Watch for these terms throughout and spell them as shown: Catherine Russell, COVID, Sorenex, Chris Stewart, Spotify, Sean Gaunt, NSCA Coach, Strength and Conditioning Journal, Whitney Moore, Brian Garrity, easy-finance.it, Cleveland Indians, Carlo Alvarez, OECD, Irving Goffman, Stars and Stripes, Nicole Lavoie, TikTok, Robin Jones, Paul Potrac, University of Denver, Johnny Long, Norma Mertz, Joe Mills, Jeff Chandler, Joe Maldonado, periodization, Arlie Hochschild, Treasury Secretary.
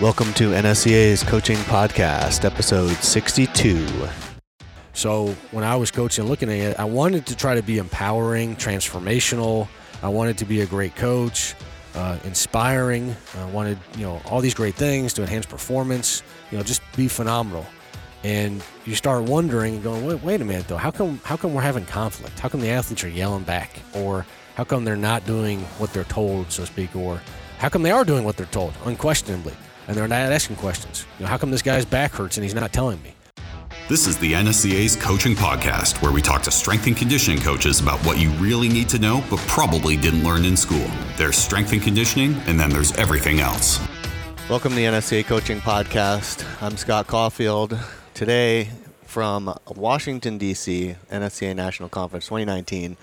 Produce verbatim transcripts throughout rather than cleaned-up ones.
Welcome to N S C A's Coaching Podcast, episode sixty-two. So when I was coaching, looking at it, I wanted to try to be empowering, transformational. I wanted to be a great coach, uh, inspiring. I wanted, you know, all these great things to enhance performance, you know, just be phenomenal. And you start wondering and going, wait, wait a minute, though. How come, how come we're having conflict? How come the athletes are yelling back? Or how come they're not doing what they're told, so to speak? Or how come they are doing what they're told, unquestionably, and they're not asking questions? You know, how come this guy's back hurts and he's not telling me? This is the N S C A's Coaching Podcast, where we talk to strength and conditioning coaches about what you really need to know but probably didn't learn in school. There's strength and conditioning, and then there's everything else. Welcome to the N S C A Coaching Podcast. I'm Scott Caulfield. Today, from Washington, D C, N S C A National Conference twenty nineteen,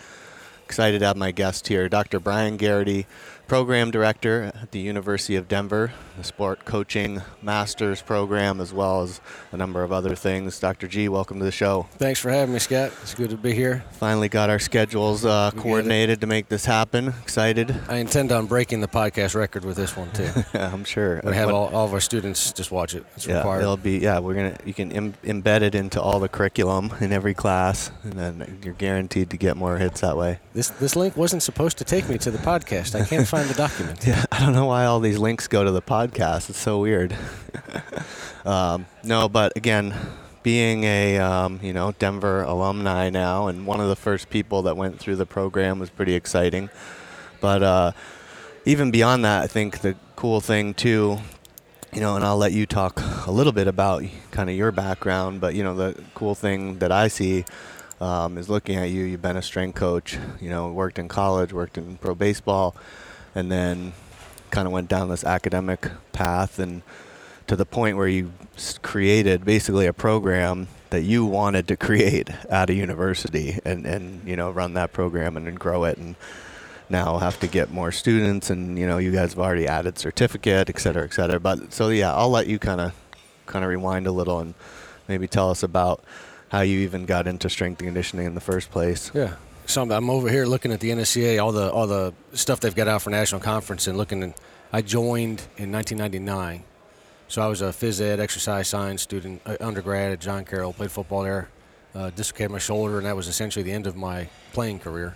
excited to have my guest here, Doctor Brian Garrity, Program Director at the University of Denver, the Sport Coaching Masters Program, as well as a number of other things. Doctor G, welcome to the show. Thanks for having me, Scott. It's good to be here. Finally got our schedules uh, coordinated to make this happen. Excited. I intend on breaking the podcast record with this one, too. I'm sure. We have when, all, all of our students just watch it. It's yeah, required. It'll be, yeah, we're gonna, you can Im- embed it into all the curriculum in every class, and then you're guaranteed to get more hits that way. This, this link wasn't supposed to take me to the podcast. I can't find the document. Yeah, I don't know why all these links go to the podcast. It's so weird. um, no, but again, being a um, you know Denver alumni now, and one of the first people that went through the program was pretty exciting. But uh, even beyond that, I think the cool thing too, you know, and I'll let you talk a little bit about kind of your background. But you know, the cool thing that I see. Um, is looking at you, you've been a strength coach, you know, worked in college, worked in pro baseball, and then kind of went down this academic path, and to the point where you created basically a program that you wanted to create at a university and, and you know, run that program and, and grow it, and now have to get more students, and, you know, you guys have already added certificate, et cetera, et cetera. But so, yeah, I'll let you kind of kind of rewind a little and maybe tell us about how you even got into strength and conditioning in the first place. Yeah, so I'm over here looking at the N S C A, all the all the stuff they've got out for national conference, and looking. And I joined in nineteen ninety-nine, so I was a phys ed, exercise science student, undergrad at John Carroll. Played football there, uh, dislocated my shoulder, and that was essentially the end of my playing career.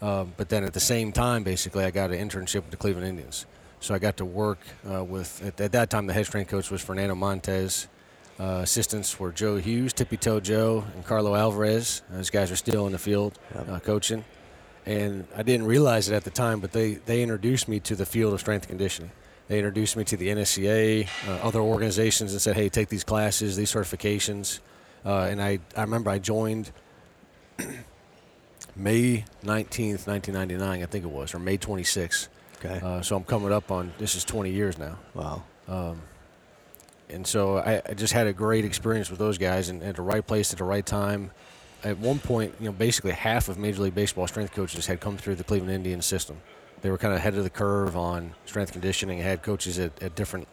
Uh, but then at the same time, basically, I got an internship with the Cleveland Indians, so I got to work uh, with. At, at that time, the head strength coach was Fernando Montes. Uh, assistants were Joe Hughes, Tippy Toe Joe, and Carlo Alvarez. Those guys are still in the field yep. uh, coaching. And I didn't realize it at the time, but they, they introduced me to the field of strength and conditioning. They introduced me to the N S C A, uh, other organizations, and said, hey, take these classes, these certifications. Uh, and I, I remember I joined May nineteenth, nineteen ninety-nine, I think it was, or May twenty-sixth. Okay. Uh, so I'm coming up on, this is twenty years now. Wow. Um, And so I, I just had a great experience with those guys, and at the right place at the right time. At one point, you know, basically half of Major League Baseball strength coaches had come through the Cleveland Indians system. They were kind of ahead of the curve on strength conditioning, had coaches at, at different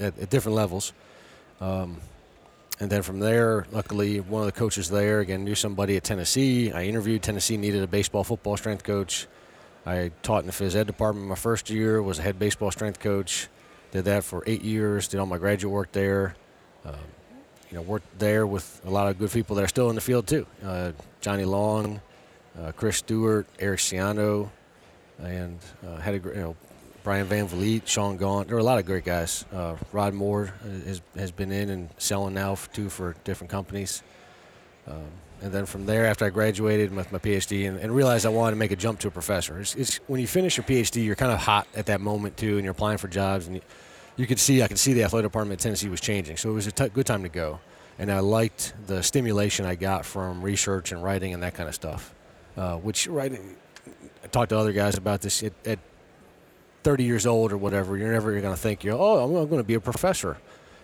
at, at different levels. Um, and then from there, luckily, one of the coaches there, again, knew somebody at Tennessee. I interviewed. Tennessee needed a baseball football strength coach. I taught in the phys ed department my first year, was a head baseball strength coach. Did that for eight years, did all my graduate work there. Um, you know, worked there with a lot of good people that are still in the field, too. Uh, Johnny Long, uh, Chris Stewart, Eric Ciano, and uh, had a, you know, Brian Van Vliet, Sean Gaunt. There were a lot of great guys. Uh, Rod Moore has, has been in and selling now, for, too, for different companies. Um, and then from there, after I graduated with my PhD and, and realized I wanted to make a jump to a professor. It's, it's when you finish your PhD, you're kind of hot at that moment, too, and you're applying for jobs. And you, you could see, I could see the athletic department at Tennessee was changing. So it was a t- good time to go. And I liked the stimulation I got from research and writing and that kind of stuff, uh, which writing, I talked to other guys about this. It, at thirty years old or whatever, you're never going to think, you're, oh, I'm, I'm going to be a professor.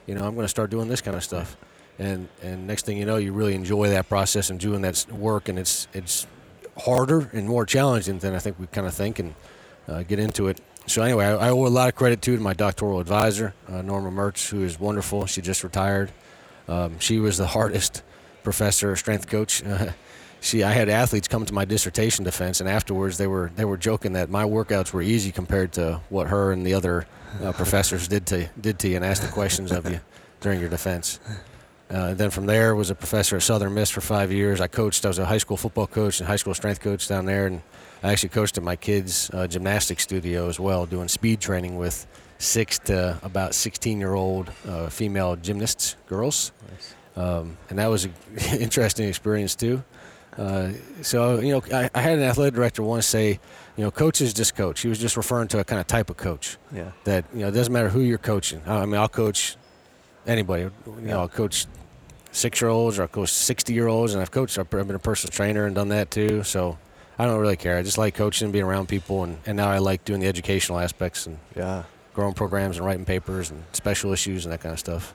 You know, I'm going to start doing this kind of stuff. And and next thing you know, you really enjoy that process and doing that work, and it's it's harder and more challenging than I think we kind of think and uh, get into it. So anyway, I, I owe a lot of credit to my doctoral advisor, uh, Norma Mertz, who is wonderful. She just retired. Um, she was the hardest professor, strength coach. Uh, she, I had athletes come to my dissertation defense, and afterwards they were they were joking that my workouts were easy compared to what her and the other uh, professors did to did to you, and asked the questions of you during your defense. Uh, then from there, was a professor at Southern Miss for five years. I coached. I was a high school football coach and high school strength coach down there, and I actually coached at my kids' uh, gymnastics studio as well, doing speed training with six to about sixteen-year-old uh, female gymnasts, girls. Nice. Um, and that was an interesting experience too. Uh, so, you know, I, I had an athletic director once say, you know, coach is just coach. He was just referring to a kind of type of coach. Yeah. That, you know, it doesn't matter who you're coaching. I mean, I'll coach anybody. You know, I'll coach six-year-olds, or I'll coach sixty-year-olds, and I've coached. I've been a personal trainer and done that too. So I don't really care. I just like coaching and being around people, and, and now I like doing the educational aspects and yeah. growing programs and writing papers and special issues and that kind of stuff.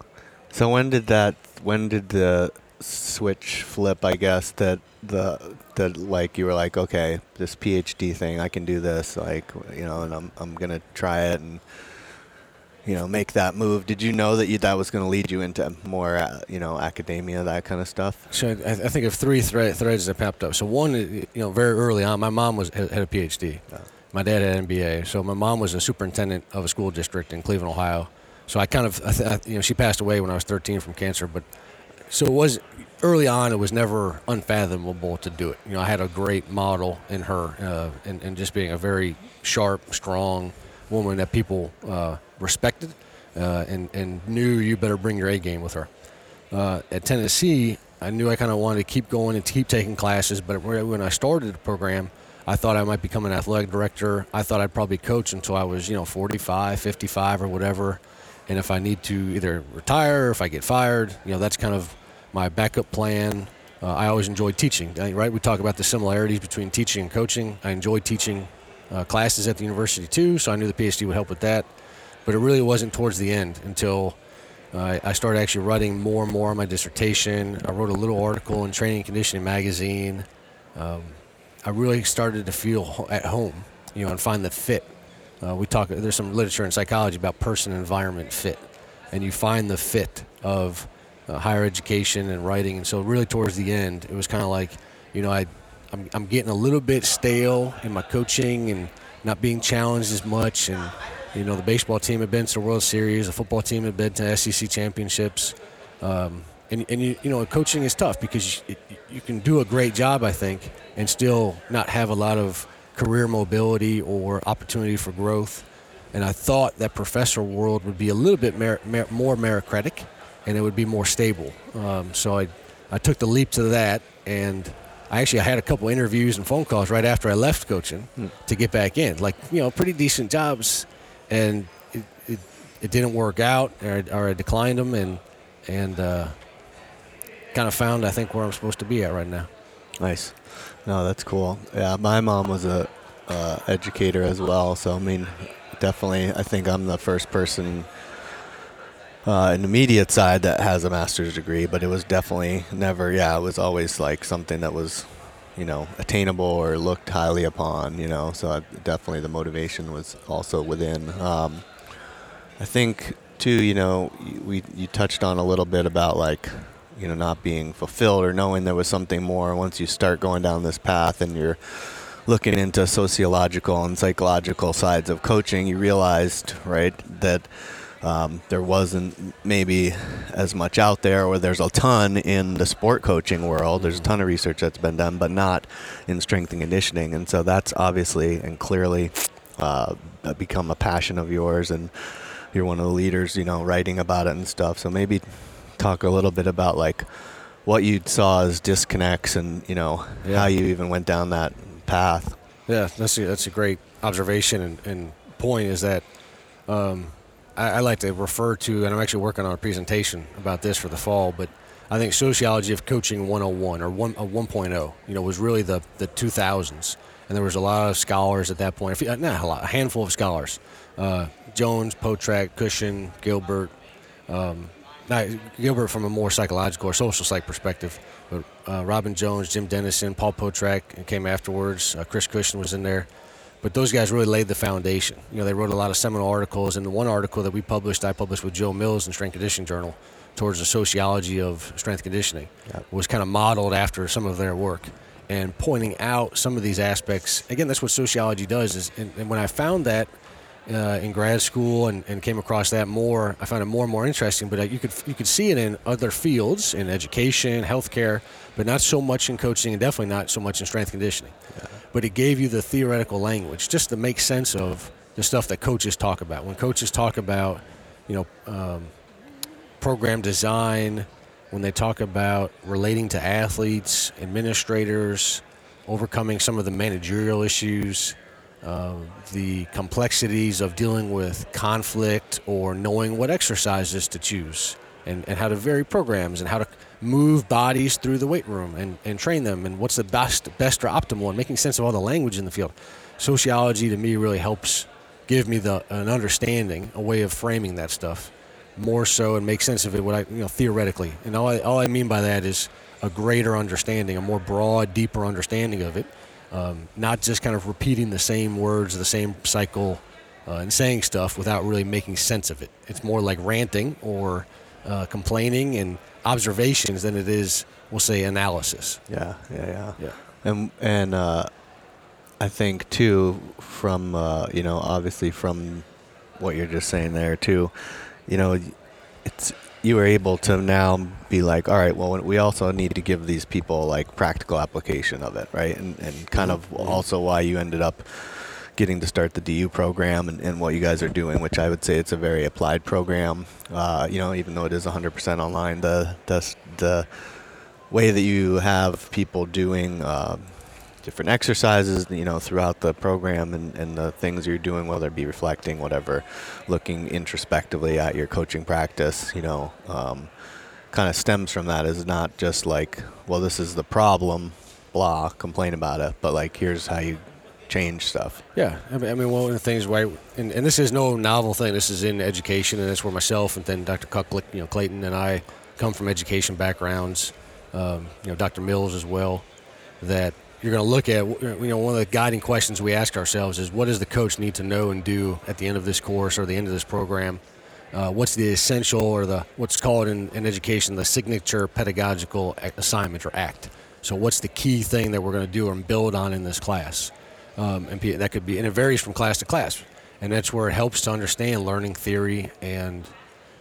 So when did that, when did the switch flip, I guess, that the, that like you were like, okay, this PhD thing, I can do this, like, you know, and I'm, I'm going to try it and, you know, make that move. Did you know that you, that was going to lead you into more, uh, you know, academia, that kind of stuff? So I, I think of three thre- threads that popped up. So one, you know, very early on, my mom was had a PhD. Yeah. My dad had an M B A. So my mom was a superintendent of a school district in Cleveland, Ohio. So I kind of, I th- I, you know, she passed away when I was thirteen from cancer, but so it was early on. It was never unfathomable to do it. You know, I had a great model in her, uh, and, and just being a very sharp, strong woman that people uh, respected uh, and and knew you better bring your A game with her. Uh, at Tennessee, I knew I kind of wanted to keep going and keep taking classes, but when I started the program, I thought I might become an athletic director. I thought I'd probably coach until I was, you know, forty-five, fifty-five, or whatever. And if I need to either retire or if I get fired, you know, that's kind of my backup plan. Uh, I always enjoyed teaching, right? We talk about the similarities between teaching and coaching. I enjoyed teaching uh, classes at the university too, so I knew the PhD would help with that. But it really wasn't towards the end until uh, I started actually writing more and more on my dissertation. I wrote a little article in Training and Conditioning Magazine. Um, I really started to feel at home, you know, and find the fit. Uh, we talk. There's some literature in psychology about person-environment fit, and you find the fit of uh, higher education and writing. And so, really, towards the end, it was kind of like, you know, I, I'm, I'm getting a little bit stale in my coaching and not being challenged as much. And you know, the baseball team had been to the World Series, the football team had been to the S E C championships, um, and and you, you know, coaching is tough because you, you can do a great job, I think, and still not have a lot of career mobility or opportunity for growth. And I thought that professor world would be a little bit mer- mer- more meritocratic and it would be more stable. Um, so I I took the leap to that, and I actually I had a couple interviews and phone calls right after I left coaching hmm. to get back in. Like, you know, pretty decent jobs, and it it, it didn't work out, or, or I declined them, and, and uh, kind of found, I think, where I'm supposed to be at right now. Nice. No, that's cool. Yeah, my mom was a uh, educator as well. So, I mean, definitely, I think I'm the first person uh, in the immediate side that has a master's degree. But it was definitely never, yeah, it was always like something that was, you know, attainable or looked highly upon, you know. So, I, definitely the motivation was also within. Um, I think, too, you know, we you touched on a little bit about, like, you know, not being fulfilled or knowing there was something more. Once you start going down this path and you're looking into sociological and psychological sides of coaching, you realized, right, that um, there wasn't maybe as much out there, or there's a ton in the sport coaching world. There's a ton of research that's been done, but not in strength and conditioning. And so that's obviously and clearly uh, become a passion of yours, and you're one of the leaders, you know, writing about it and stuff. So maybe talk a little bit about like what you saw as disconnects, and you know yeah. how you even went down that path. Yeah, that's a, that's a great observation and, and point. Is that um, I, I like to refer to, and I'm actually working on a presentation about this for the fall. But I think sociology of coaching one oh one or one uh, one point oh, you know, was really the the two thousands, and there was a lot of scholars at that point. Not a lot, a handful of scholars: uh, Jones, Potrac, Cushion, Gilbert. Um, Now, Gilbert from a more psychological or social psych perspective, but uh, Robin Jones, Jim Dennison, Paul Potrac came afterwards. Uh, Chris Cushion was in there. But those guys really laid the foundation. You know, they wrote a lot of seminal articles, and the one article that we published, I published with Joe Mills in Strength and Conditioning Journal, towards the sociology of strength conditioning, yeah. was kind of modeled after some of their work. and pointing out some of these aspects. Again, that's what sociology does. Is and, and when I found that uh, in grad school and, and came across that more, I found it more and more interesting. But uh, you could you could see it in other fields, in education, healthcare, but not so much in coaching, and definitely not so much in strength conditioning. Yeah. But it gave you the theoretical language just to make sense of the stuff that coaches talk about. When coaches talk about, you know, um, program design, when they talk about relating to athletes, administrators, overcoming some of the managerial issues, uh, the complexities of dealing with conflict or knowing what exercises to choose and, and how to vary programs and how to move bodies through the weight room and, and train them and what's the best, best or optimal and making sense of all the language in the field. Sociology to me really helps give me the an understanding, a way of framing that stuff. More so and make sense of it, what I, you know, theoretically. And all I, all I mean by that is a greater understanding, a more broad, deeper understanding of it, um, not just kind of repeating the same words, the same cycle, uh, and saying stuff without really making sense of it. It's more like ranting or uh, complaining and observations than it is, we'll say, analysis. Yeah, yeah, yeah. yeah. And and uh, I think too, from uh, you know, obviously from what you're just saying there too. You know, it's you were able to now be like, all right, well, we also need to give these people like practical application of it, right? And and kind of also why you ended up getting to start the D U program and, and what you guys are doing, which I would say it's a very applied program. Uh, you know, even though it is one hundred percent online, the the, the way that you have people doing uh, different exercises, you know, throughout the program and, and the things you're doing, whether it be reflecting, whatever, looking introspectively at your coaching practice, you know, um, kind of stems from that. Is not just like, well, this is the problem, blah, complain about it, but like, here's how you change stuff. Yeah. I mean, I mean one of the things why, and, and this is no novel thing, this is in education, and that's where myself and then Doctor Kuklick, you know, Clayton and I come from education backgrounds, um, you know, Doctor Mills as well, that you're going to look at, you know, one of the guiding questions we ask ourselves is what does the coach need to know and do at the end of this course or the end of this program? Uh, what's the essential or the what's called in, in education the signature pedagogical assignment or act? So what's the key thing that we're going to do and build on in this class? Um, and that could be, and it varies from class to class. And that's where it helps to understand learning theory and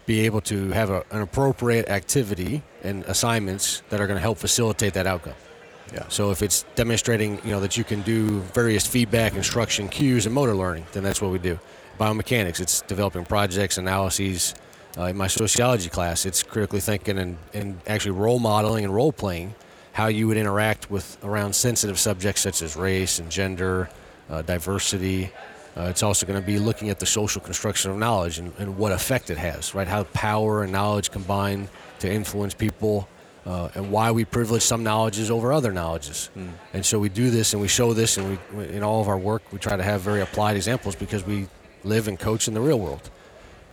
be able to have a, an appropriate activity and assignments that are going to help facilitate that outcome. Yeah. So if it's demonstrating, you know, that you can do various feedback, instruction, cues, and motor learning, then that's what we do. Biomechanics, it's developing projects, analyses. Uh, in my sociology class, it's critically thinking and, and actually role modeling and role playing, how you would interact with around sensitive subjects such as race and gender, uh, diversity. Uh, it's also going to be looking at the social construction of knowledge and, and what effect it has, right? How power and knowledge combine to influence people. Uh, and why we privilege some knowledges over other knowledges. Mm. And so we do this and we show this, and we, in all of our work, we try to have very applied examples because we live and coach in the real world.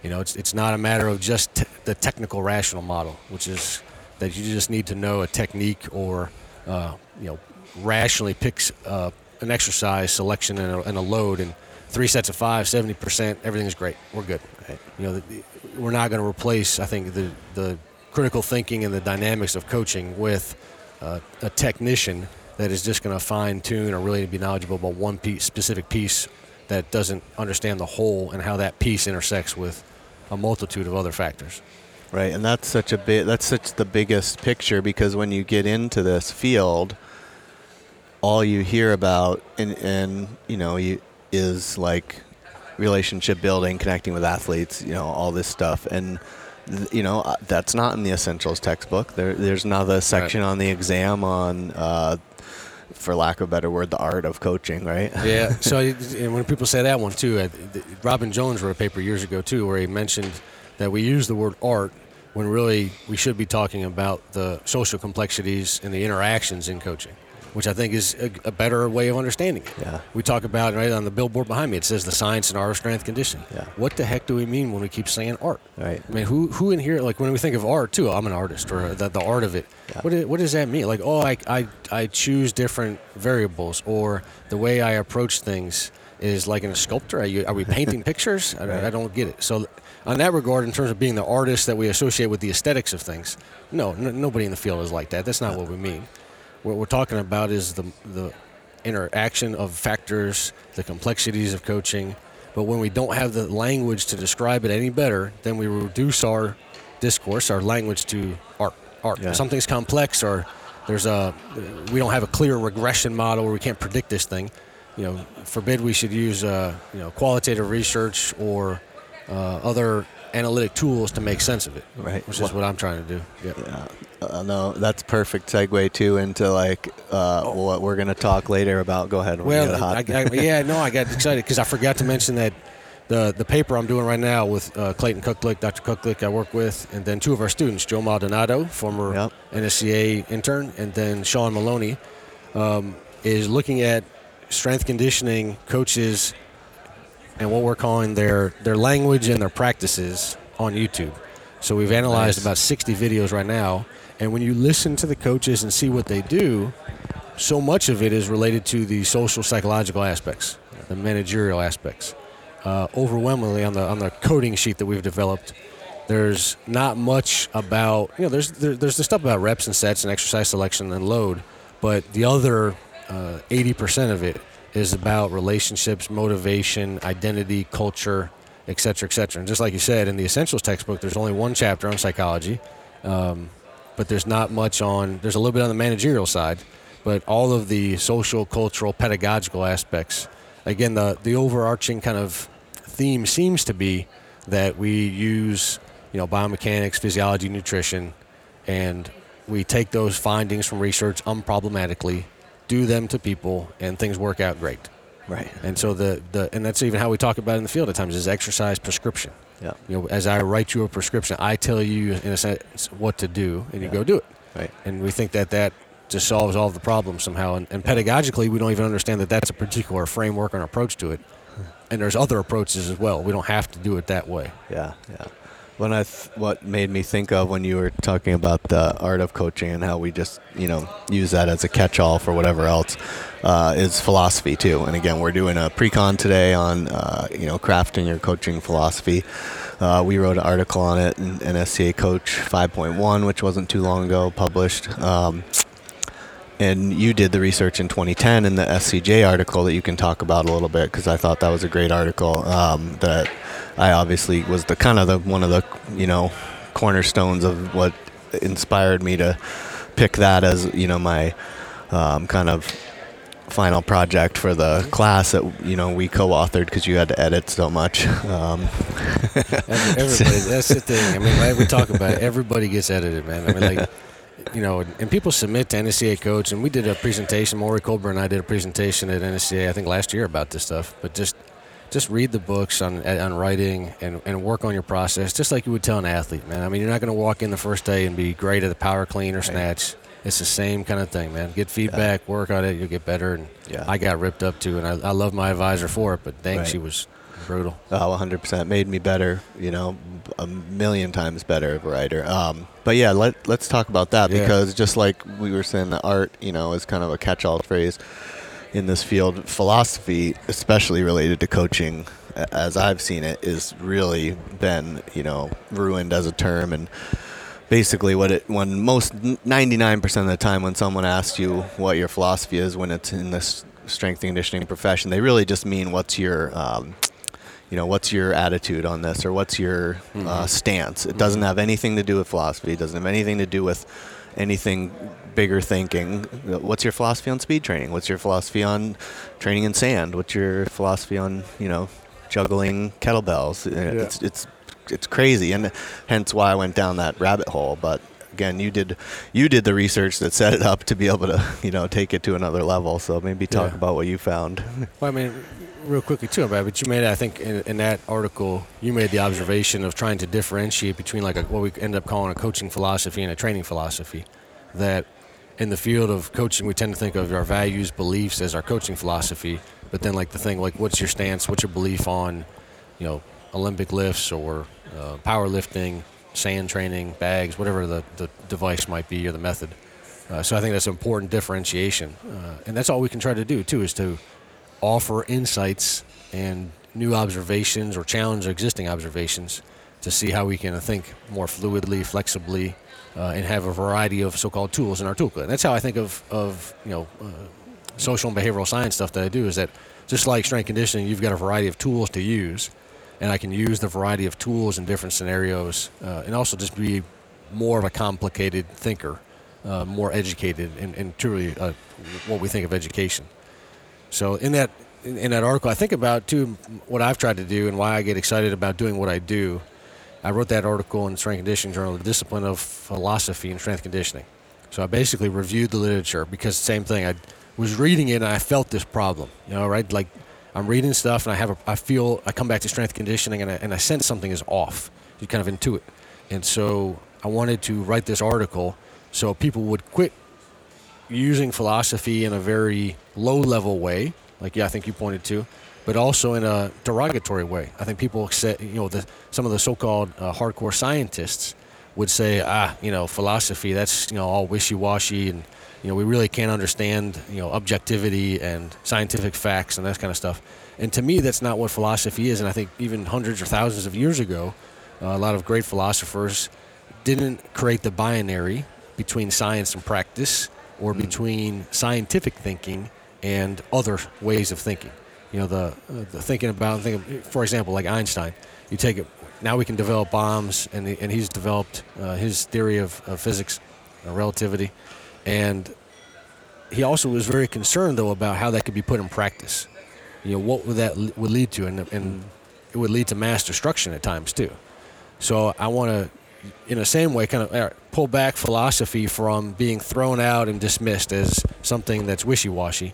You know, it's it's not a matter of just te- the technical rational model, which is that you just need to know a technique or, uh, you know, rationally picks uh, an exercise selection and a, and a load and three sets of five, seventy percent, everything's great, we're good. Right. You know, the, the, we're not going to replace, I think, the the... critical thinking and the dynamics of coaching with uh, a technician that is just going to fine tune or really be knowledgeable about one piece, specific piece that doesn't understand the whole and how that piece intersects with a multitude of other factors. Right, and that's such a bit. That's such the biggest picture, because when you get into this field, all you hear about and and you know you, is like relationship building, connecting with athletes, you know, all this stuff. And you know, that's not in the essentials textbook. There, there's another section right. on the exam on, uh, for lack of a better word, the art of coaching, right? Yeah. So and when people say that one too, Robin Jones wrote a paper years ago too, where he mentioned that we use the word art when really we should be talking about the social complexities and the interactions in coaching, which I think is a, a better way of understanding it. Yeah. We talk about, right on the billboard behind me, it says the science and art of strength conditioning. Yeah. What the heck do we mean when we keep saying art? Right. I mean, who who in here, like when we think of art too, I'm an artist or the, the art of it. Yeah. What is, what does that mean? Like, oh, I, I, I choose different variables, or the way I approach things is like in a sculptor. Are, you, are we painting pictures? I, right. I don't get it. So on that regard, in terms of being the artist that we associate with the aesthetics of things, no, n- nobody in the field is like that. That's not yeah. what we mean. what we're talking about is the the interaction of factors, the complexities of coaching. But when we don't have the language to describe it any better, then we reduce our discourse, our language to art. art. Yeah. Something's complex, or there's a we don't have a clear regression model, or we can't predict this thing. You know, forbid we should use uh, you know qualitative research or uh, other analytic tools to make sense of it. Right, which is well, what I'm trying to do. Yep. Yeah, uh, no, that's perfect segue too into like uh, oh. what we're going to talk later about. Go ahead. Well, get hot. I, I, yeah, no, I got excited because I forgot to mention that the the paper I'm doing right now with uh, Clayton Kuklick, Doctor Kuklick, I work with, and then two of our students, Joe Maldonado, former yep. N S C A intern, and then Sean Maloney, um, is looking at strength conditioning coaches and what we're calling their, their language and their practices on YouTube. So we've analyzed nice. about sixty videos right now. And when you listen to the coaches and see what they do, so much of it is related to the social psychological aspects, the managerial aspects. Uh, overwhelmingly on the on the coding sheet that we've developed, there's not much about, you know, there's there, there's the stuff about reps and sets and exercise selection and load, but the other uh, eighty percent of it is about relationships, motivation, identity, culture, et cetera, et cetera. And just like you said, in the Essentials textbook, there's only one chapter on psychology, um, but there's not much on, there's a little bit on the managerial side, but all of the social, cultural, pedagogical aspects. Again, the, the overarching kind of theme seems to be that we use, you know, biomechanics, physiology, nutrition, and we take those findings from research unproblematically, do them to people, and things work out great. Right. And so the, the and that's even how we talk about it in the field at times is exercise prescription. Yeah. You know, as I write you a prescription, I tell you in a sense what to do, and you yeah. go do it. Right. And we think that that just solves all the problems somehow. And, and pedagogically, we don't even understand that that's a particular framework and approach to it. And there's other approaches as well. We don't have to do it that way. Yeah. Yeah. When I th- what made me think of when you were talking about the art of coaching and how we just, you know, use that as a catch-all for whatever else uh, is philosophy too. And again, we're doing a pre-con today on, uh, you know, crafting your coaching philosophy. Uh, we wrote an article on it in N S C A Coach five point one, which wasn't too long ago, published. Um, and you did the research in twenty ten in the S C J article that you can talk about a little bit because I thought that was a great article um, that I obviously was the kind of the one of the you know cornerstones of what inspired me to pick that as you know my um, kind of final project for the class that you know we co-authored because you had to edit so much. Um. Everybody, that's the thing. I mean, like we talk about it, everybody gets edited, man. I mean, like you know, and people submit to N S C A Coach, and we did a presentation. Maury Colbert and I did a presentation at N S C A I think last year about this stuff, but just. Just read the books on on writing and, and work on your process, just like you would tell an athlete, man. I mean, you're not going to walk in the first day and be great at the power clean or snatch. It's the same kind of thing, man. Get feedback, yeah. work on it, you'll get better. And yeah. I got ripped up, too, and I, I love my advisor for it, but dang, right. she was brutal. Oh, one hundred percent. Made me better, you know, a million times better of a writer. Um, but, yeah, let, let's talk about that yeah. because just like we were saying, the art, you know, is kind of a catch-all phrase. In this field, philosophy, especially related to coaching, as I've seen it, is really been, you know, ruined as a term. And basically what it, when most ninety-nine percent of the time when someone asks you what your philosophy is when it's in this strength and conditioning profession, they really just mean what's your, um, you know, what's your attitude on this or what's your mm-hmm. uh, stance. It doesn't have anything to do with philosophy. It doesn't have anything to do with anything bigger thinking. What's your philosophy on speed training? What's your philosophy on training in sand? What's your philosophy on, you know, juggling kettlebells? Yeah. It's it's it's crazy, and hence why I went down that rabbit hole. But again, you did you did the research that set it up to be able to, you know, take it to another level. So maybe talk yeah. about what you found. Well, I mean, real quickly too, but you made, I think, in, in that article, you made the observation of trying to differentiate between like a, what we end up calling a coaching philosophy and a training philosophy. That in the field of coaching, we tend to think of our values, beliefs as our coaching philosophy, but then like the thing, like what's your stance, what's your belief on, you know, Olympic lifts or uh, powerlifting, sand training, bags, whatever the, the device might be or the method. Uh, so I think that's an important differentiation. Uh, and that's all we can try to do too, is to offer insights and new observations or challenge existing observations to see how we can think more fluidly, flexibly, uh, and have a variety of so-called tools in our toolkit. And that's how I think of, of you know, uh, social and behavioral science stuff that I do, is that just like strength conditioning, you've got a variety of tools to use, and I can use the variety of tools in different scenarios, uh, and also just be more of a complicated thinker, uh, more educated, and, and truly uh, what we think of education. So in that in, in that article, I think about, too, what I've tried to do and why I get excited about doing what I do. I wrote that article in the Strength and Conditioning Journal, The Discipline of Philosophy in Strength Conditioning. So I basically reviewed the literature because same thing. I was reading it and I felt this problem, you know, right? Like I'm reading stuff and I have a, I feel, I come back to strength conditioning and I, and I sense something is off. You kind of intuit. And so I wanted to write this article so people would quit using philosophy in a very low-level way, like yeah, I think you pointed to, but also in a derogatory way. I think people say, you know, the, some of the so-called uh, hardcore scientists would say, ah, you know, philosophy, that's, you know, all wishy-washy and, you know, we really can't understand, you know, objectivity and scientific facts and that kind of stuff. And to me, that's not what philosophy is. And I think even hundreds or thousands of years ago, uh, a lot of great philosophers didn't create the binary between science and practice or mm-hmm. between scientific thinking and other ways of thinking. You know, the, the thinking about, thinking, for example, like Einstein, you take it, now we can develop bombs, and the, and he's developed uh, his theory of, of physics, uh, relativity. And he also was very concerned, though, about how that could be put in practice. You know, what would that would lead to? And, and it would lead to mass destruction at times, too. So I want to, in the same way, kind of pull back philosophy from being thrown out and dismissed as something that's wishy-washy,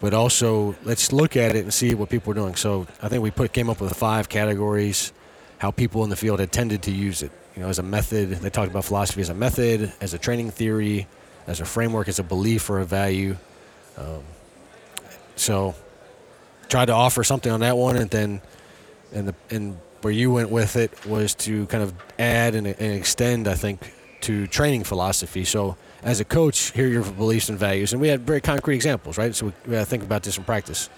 but also let's look at it and see what people are doing. So I think we put came up with five categories, how people in the field had tended to use it. You know, as a method, they talked about philosophy as a method, as a training theory, as a framework, as a belief or a value. Um, so tried to offer something on that one, and then and the and where you went with it was to kind of add and, and extend, I think, to training philosophy. So as a coach, here are your beliefs and values. And we had very concrete examples, right? So we, we had to think about this in practice.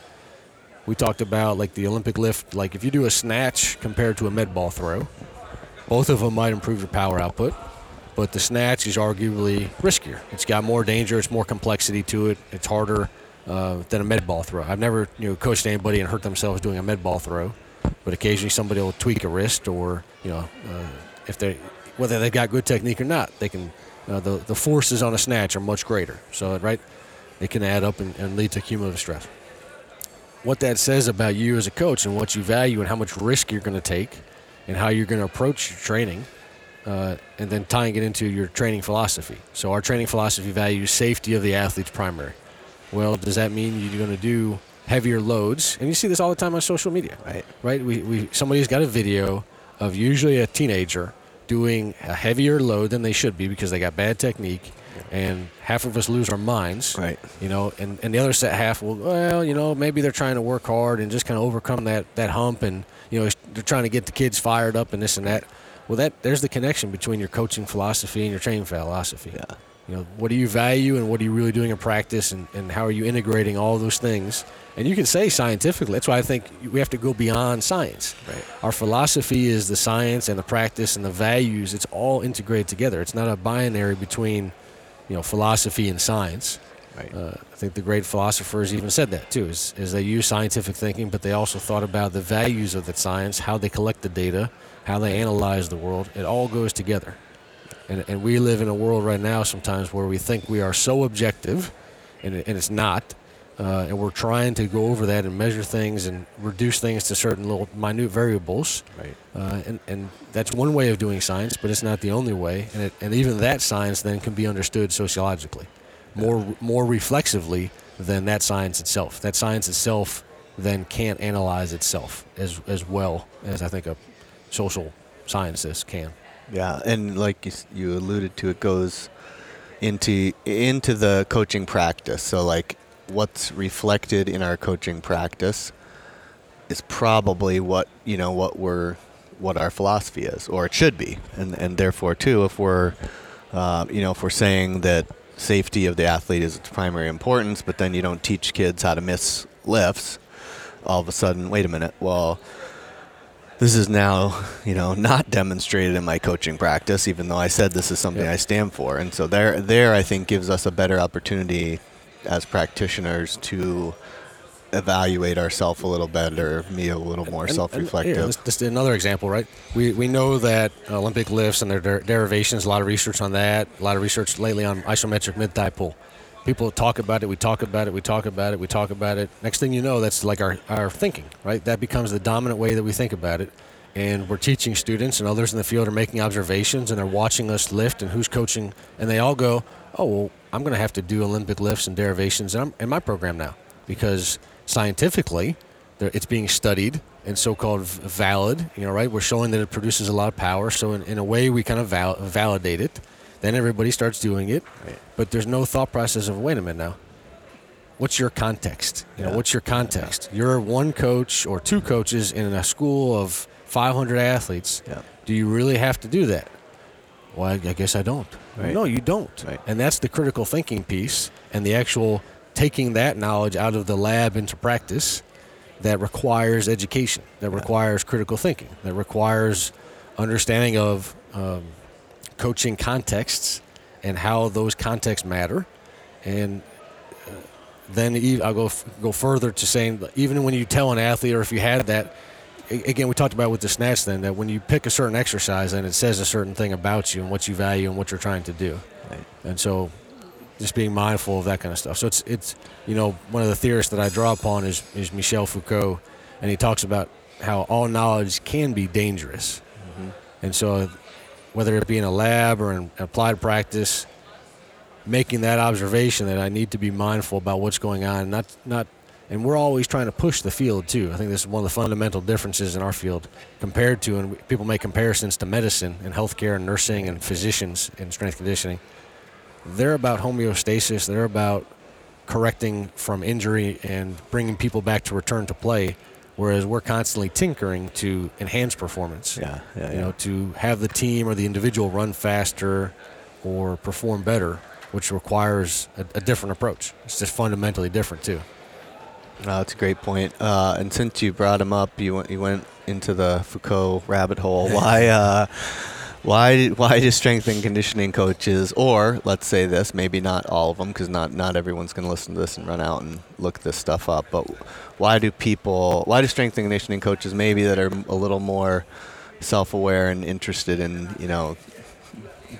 We talked about, like, the Olympic lift. Like, if you do a snatch compared to a med ball throw, both of them might improve your power output. But the snatch is arguably riskier. It's got more danger. It's more complexity to it. It's harder uh, than a med ball throw. I've never, you know, coached anybody and hurt themselves doing a med ball throw, but occasionally somebody will tweak a wrist, or you know, uh, if they whether they've got good technique or not, they can. Uh, the the forces on a snatch are much greater. So right, it can add up and, and lead to cumulative stress. What that says about you as a coach and what you value and how much risk you're going to take, and how you're going to approach your training. Uh, and then tying it into your training philosophy. So our training philosophy values safety of the athlete's primary. Well, does that mean you're going to do heavier loads? And you see this all the time on social media, right? Right? We, we somebody's got a video of usually a teenager doing a heavier load than they should be because they got bad technique, and half of us lose our minds, right? You know, and, and the other set half will, well, you know, maybe they're trying to work hard and just kind of overcome that that hump, and you know, they're trying to get the kids fired up and this and that. Well, that there's the connection between your coaching philosophy and your training philosophy. Yeah. You know, what do you value and what are you really doing in practice, and, and how are you integrating all those things? And you can say scientifically. That's why I think we have to go beyond science. Right. Our philosophy is the science and the practice and the values. It's all integrated together. It's not a binary between, you know, philosophy and science. Right. Uh, I think the great philosophers even said that, too, is, is they use scientific thinking, but they also thought about the values of that science, how they collect the data, how they analyze the world. It all goes together. And and we live in a world right now sometimes where we think we are so objective, and and it's not, uh, and we're trying to go over that and measure things and reduce things to certain little minute variables. Right. Uh, and, and that's one way of doing science, but it's not the only way. And, it, and even that science then can be understood sociologically, more more reflexively than that science itself. That science itself then can't analyze itself as as well as I think a social scientists can. Yeah, and like you, you alluded to, it goes into into the coaching practice. So like what's reflected in our coaching practice is probably what, you know, what we're what our philosophy is, or it should be. And and therefore too, if we're uh, you know, if we're saying that safety of the athlete is its primary importance, but then you don't teach kids how to miss lifts, all of a sudden, wait a minute, well, this is now, you know, not demonstrated in my coaching practice, even though I said this is something yep. I stand for. And so there, there, I think, gives us a better opportunity as practitioners to evaluate ourselves a little better, be a little more and, self-reflective. And, yeah, just another example, right? We we know that Olympic lifts and their der- derivations, a lot of research on that, a lot of research lately on isometric mid-thigh pull. People talk about it, we talk about it, we talk about it, we talk about it. Next thing you know, that's like our, our thinking, right? That becomes the dominant way that we think about it. And we're teaching students, and others in the field are making observations, and they're watching us lift and who's coaching, and they all go, oh, well, I'm going to have to do Olympic lifts and derivations in, in my program now because scientifically, it's being studied and so-called valid, you know, right? We're showing that it produces a lot of power. So in, in a way, we kind of val- validate it. Then everybody starts doing it. Right. But there's no thought process of, wait a minute now, what's your context? You yeah. know, what's your context? Yeah. You're one coach or two coaches in a school of five hundred athletes. Yeah. Do you really have to do that? Well, I, I guess I don't. Right. No, you don't. Right. And that's the critical thinking piece and the actual taking that knowledge out of the lab into practice that requires education, that yeah. requires critical thinking, that requires understanding of um, coaching contexts and how those contexts matter. And uh, then e- I'll go f- go further to saying even when you tell an athlete or if you had that, a- again, we talked about with the snatch then, that when you pick a certain exercise and it says a certain thing about you and what you value and what you're trying to do. Right. And so just being mindful of that kind of stuff. So it's, it's you know, one of the theorists that I draw upon is, is Michel Foucault, and he talks about how all knowledge can be dangerous. Mm-hmm. And so whether it be in a lab or in applied practice, making that observation that I need to be mindful about what's going on, not not, and we're always trying to push the field too. I think this is one of the fundamental differences in our field compared to, and people make comparisons to medicine and healthcare and nursing and physicians in strength conditioning. They're about homeostasis. They're about correcting from injury and bringing people back to return to play, whereas we're constantly tinkering to enhance performance. Yeah, yeah, you yeah. know, to have the team or the individual run faster or perform better, which requires a, a different approach. It's just fundamentally different too. No, that's a great point. Uh, and since you brought him up, you went you went into the Foucault rabbit hole. Why? Uh, Why why do strength and conditioning coaches, or let's say this, maybe not all of them, because not, not everyone's going to listen to this and run out and look this stuff up, but why do people, why do strength and conditioning coaches maybe that are a little more self-aware and interested in, you know,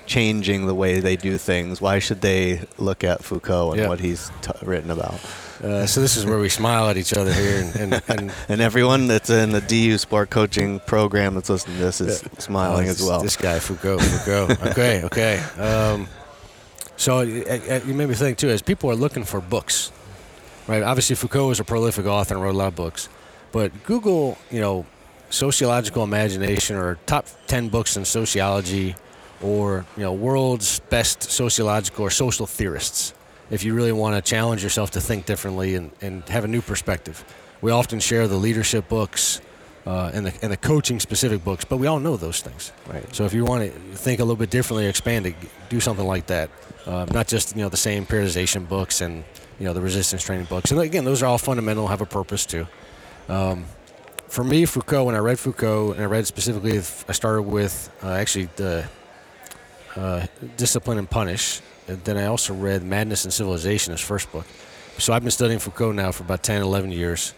changing the way they do things, why should they look at Foucault and yeah. what he's t- written about? Uh, so this is where we smile at each other here. And and, and, and everyone that's in the D U sport coaching program that's listening to this is yeah. smiling oh, as well. This guy, Foucault, Foucault. okay, okay. Um, so uh, you made me think, too, as people are looking for books, right? Obviously, Foucault was a prolific author and wrote a lot of books. But Google, you know, sociological imagination or top ten books in sociology or, you know, world's best sociological or social theorists. If you really want to challenge yourself to think differently and, and have a new perspective. We often share the leadership books uh, and the and the coaching specific books, but we all know those things. Right. So if you want to think a little bit differently, expand it, do something like that. Uh, not just, you know, the same periodization books and, you know, the resistance training books. And again, those are all fundamental, have a purpose too. Um, for me, Foucault, when I read Foucault, and I read specifically, I started with uh, actually the uh, Discipline and Punish. And then I also read Madness and Civilization, his first book. So I've been studying Foucault now for about ten, eleven years.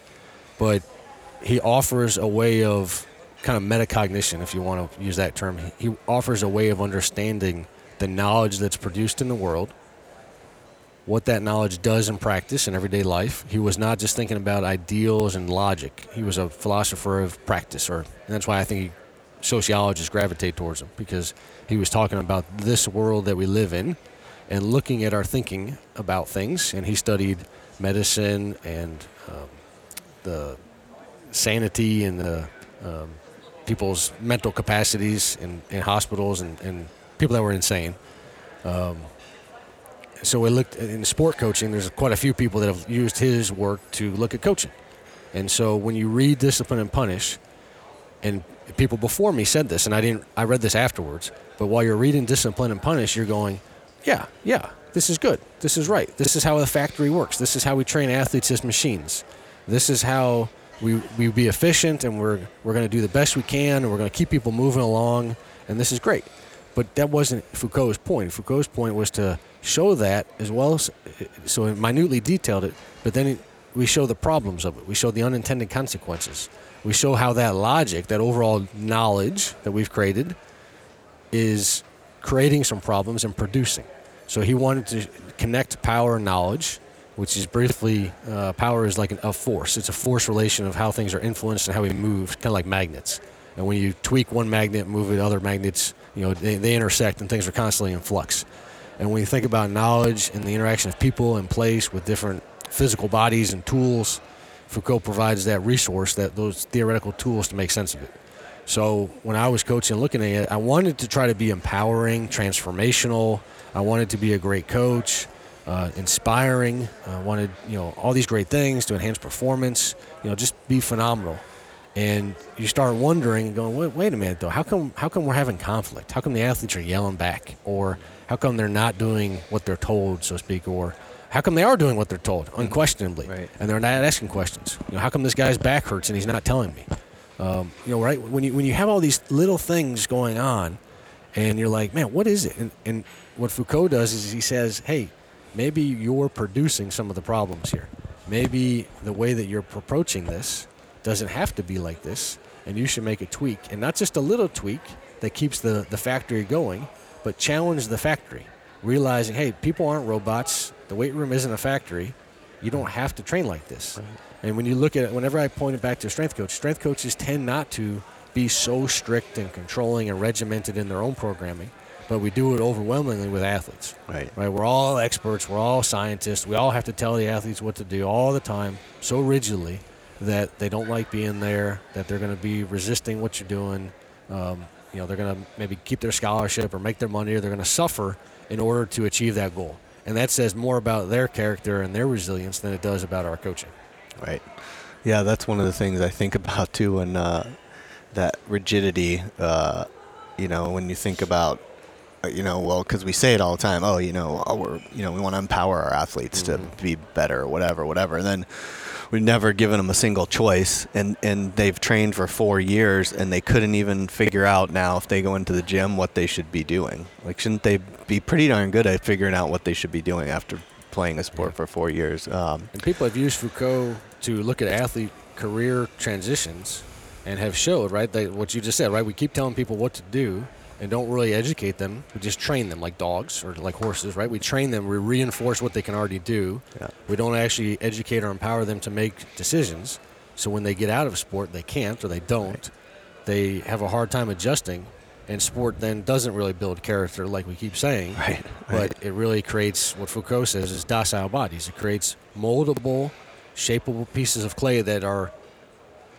But he offers a way of kind of metacognition, if you want to use that term. He offers a way of understanding the knowledge that's produced in the world, what that knowledge does in practice in everyday life. He was not just thinking about ideals and logic. He was a philosopher of practice, or and that's why I think he, sociologists gravitate towards him, because he was talking about this world that we live in, and looking at our thinking about things. And he studied medicine and um, the sanity and the um, people's mental capacities in, in hospitals and, and people that were insane. Um, so we looked in sport coaching, there's quite a few people that have used his work to look at coaching. And so when you read Discipline and Punish, and people before me said this, and I didn't, I read this afterwards, but while you're reading Discipline and Punish, you're going, Yeah, yeah, this is good. This is right. This is how the factory works. This is how we train athletes as machines. This is how we we be efficient, and we're we're going to do the best we can, and we're going to keep people moving along, and this is great. But that wasn't Foucault's point. Foucault's point was to show that as well, as, so it minutely detailed it, but then it, we show the problems of it. We show the unintended consequences. We show how that logic, that overall knowledge that we've created, is creating some problems and producing. So he wanted to connect power and knowledge, which is briefly, uh, power is like an, a force. It's a force relation of how things are influenced and how we move, kind of like magnets. And when you tweak one magnet, move it, other magnets, you know, they, they intersect and things are constantly in flux. And when you think about knowledge and the interaction of people and place with different physical bodies and tools, Foucault provides that resource, that those theoretical tools to make sense of it. So when I was coaching and looking at it, I wanted to try to be empowering, transformational. I wanted to be a great coach, uh, inspiring. I wanted, you know, all these great things to enhance performance, you know, just be phenomenal. And you start wondering and going, wait, wait a minute, though. How come, how come we're having conflict? How come the athletes are yelling back? Or how come they're not doing what they're told, so to speak, or how come they are doing what they're told, unquestionably, right. And they're not asking questions? You know, how come this guy's back hurts and he's not telling me? Um, you know, right? When you when you have all these little things going on, and you're like, man, what is it? And, and what Foucault does is he says, hey, maybe you're producing some of the problems here. Maybe the way that you're approaching this doesn't have to be like this, and you should make a tweak, and not just a little tweak that keeps the, the factory going, but challenge the factory, realizing, hey, people aren't robots. The weight room isn't a factory. You don't have to train like this. Right. And when you look at it, whenever I point it back to a strength coach, strength coaches tend not to be so strict and controlling and regimented in their own programming, but we do it overwhelmingly with athletes. Right. Right. We're all experts. We're all scientists. We all have to tell the athletes what to do all the time, so rigidly that they don't like being there, that they're going to be resisting what you're doing. Um, you know, they're going to maybe keep their scholarship or make their money, or they're going to suffer in order to achieve that goal. And that says more about their character and their resilience than it does about our coaching. Right. Yeah, that's one of the things I think about, too, and uh, that rigidity, uh, you know, when you think about, you know, well, because we say it all the time, oh, you know, oh, we're, you know, we want to empower our athletes mm-hmm. to be better, whatever, whatever. And then we've never given them a single choice, and, and they've trained for four years, and they couldn't even figure out now if they go into the gym what they should be doing. Like, shouldn't they be pretty darn good at figuring out what they should be doing after playing a sport for four years? Um, and people have used Foucault to look at athlete career transitions and have showed, right, that what you just said, right? We keep telling people what to do and don't really educate them. We just train them like dogs or like horses, right? We train them. We reinforce what they can already do. Yeah. We don't actually educate or empower them to make decisions. So when they get out of sport, they can't or they don't. Right. They have a hard time adjusting. And sport then doesn't really build character like we keep saying. Right. Right. But it really creates what Foucault says is docile bodies. It creates moldable, shapeable pieces of clay that are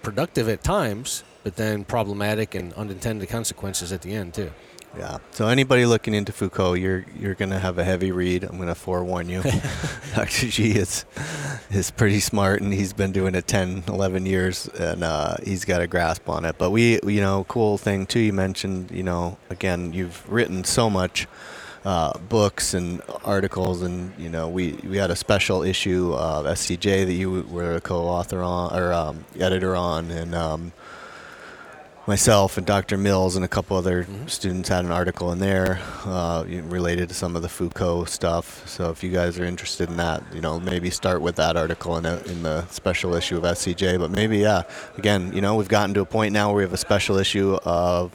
productive at times, but then problematic and unintended consequences at the end, too. Yeah. So anybody looking into Foucault, you're you're going to have a heavy read. I'm going to forewarn you. Doctor G is is pretty smart, and he's been doing it ten, eleven years, and uh, he's got a grasp on it. But we, you know, cool thing, too, you mentioned, you know, again, you've written so much uh, books and articles, and, you know, we, we had a special issue of S C J that you were a co-author on, or um, editor on, and um myself and Doctor Mills and a couple other mm-hmm. students had an article in there uh, related to some of the Foucault stuff. So if you guys are interested in that, you know, maybe start with that article in, a, in the special issue of S C J. But maybe, yeah, again, you know, we've gotten to a point now where we have a special issue of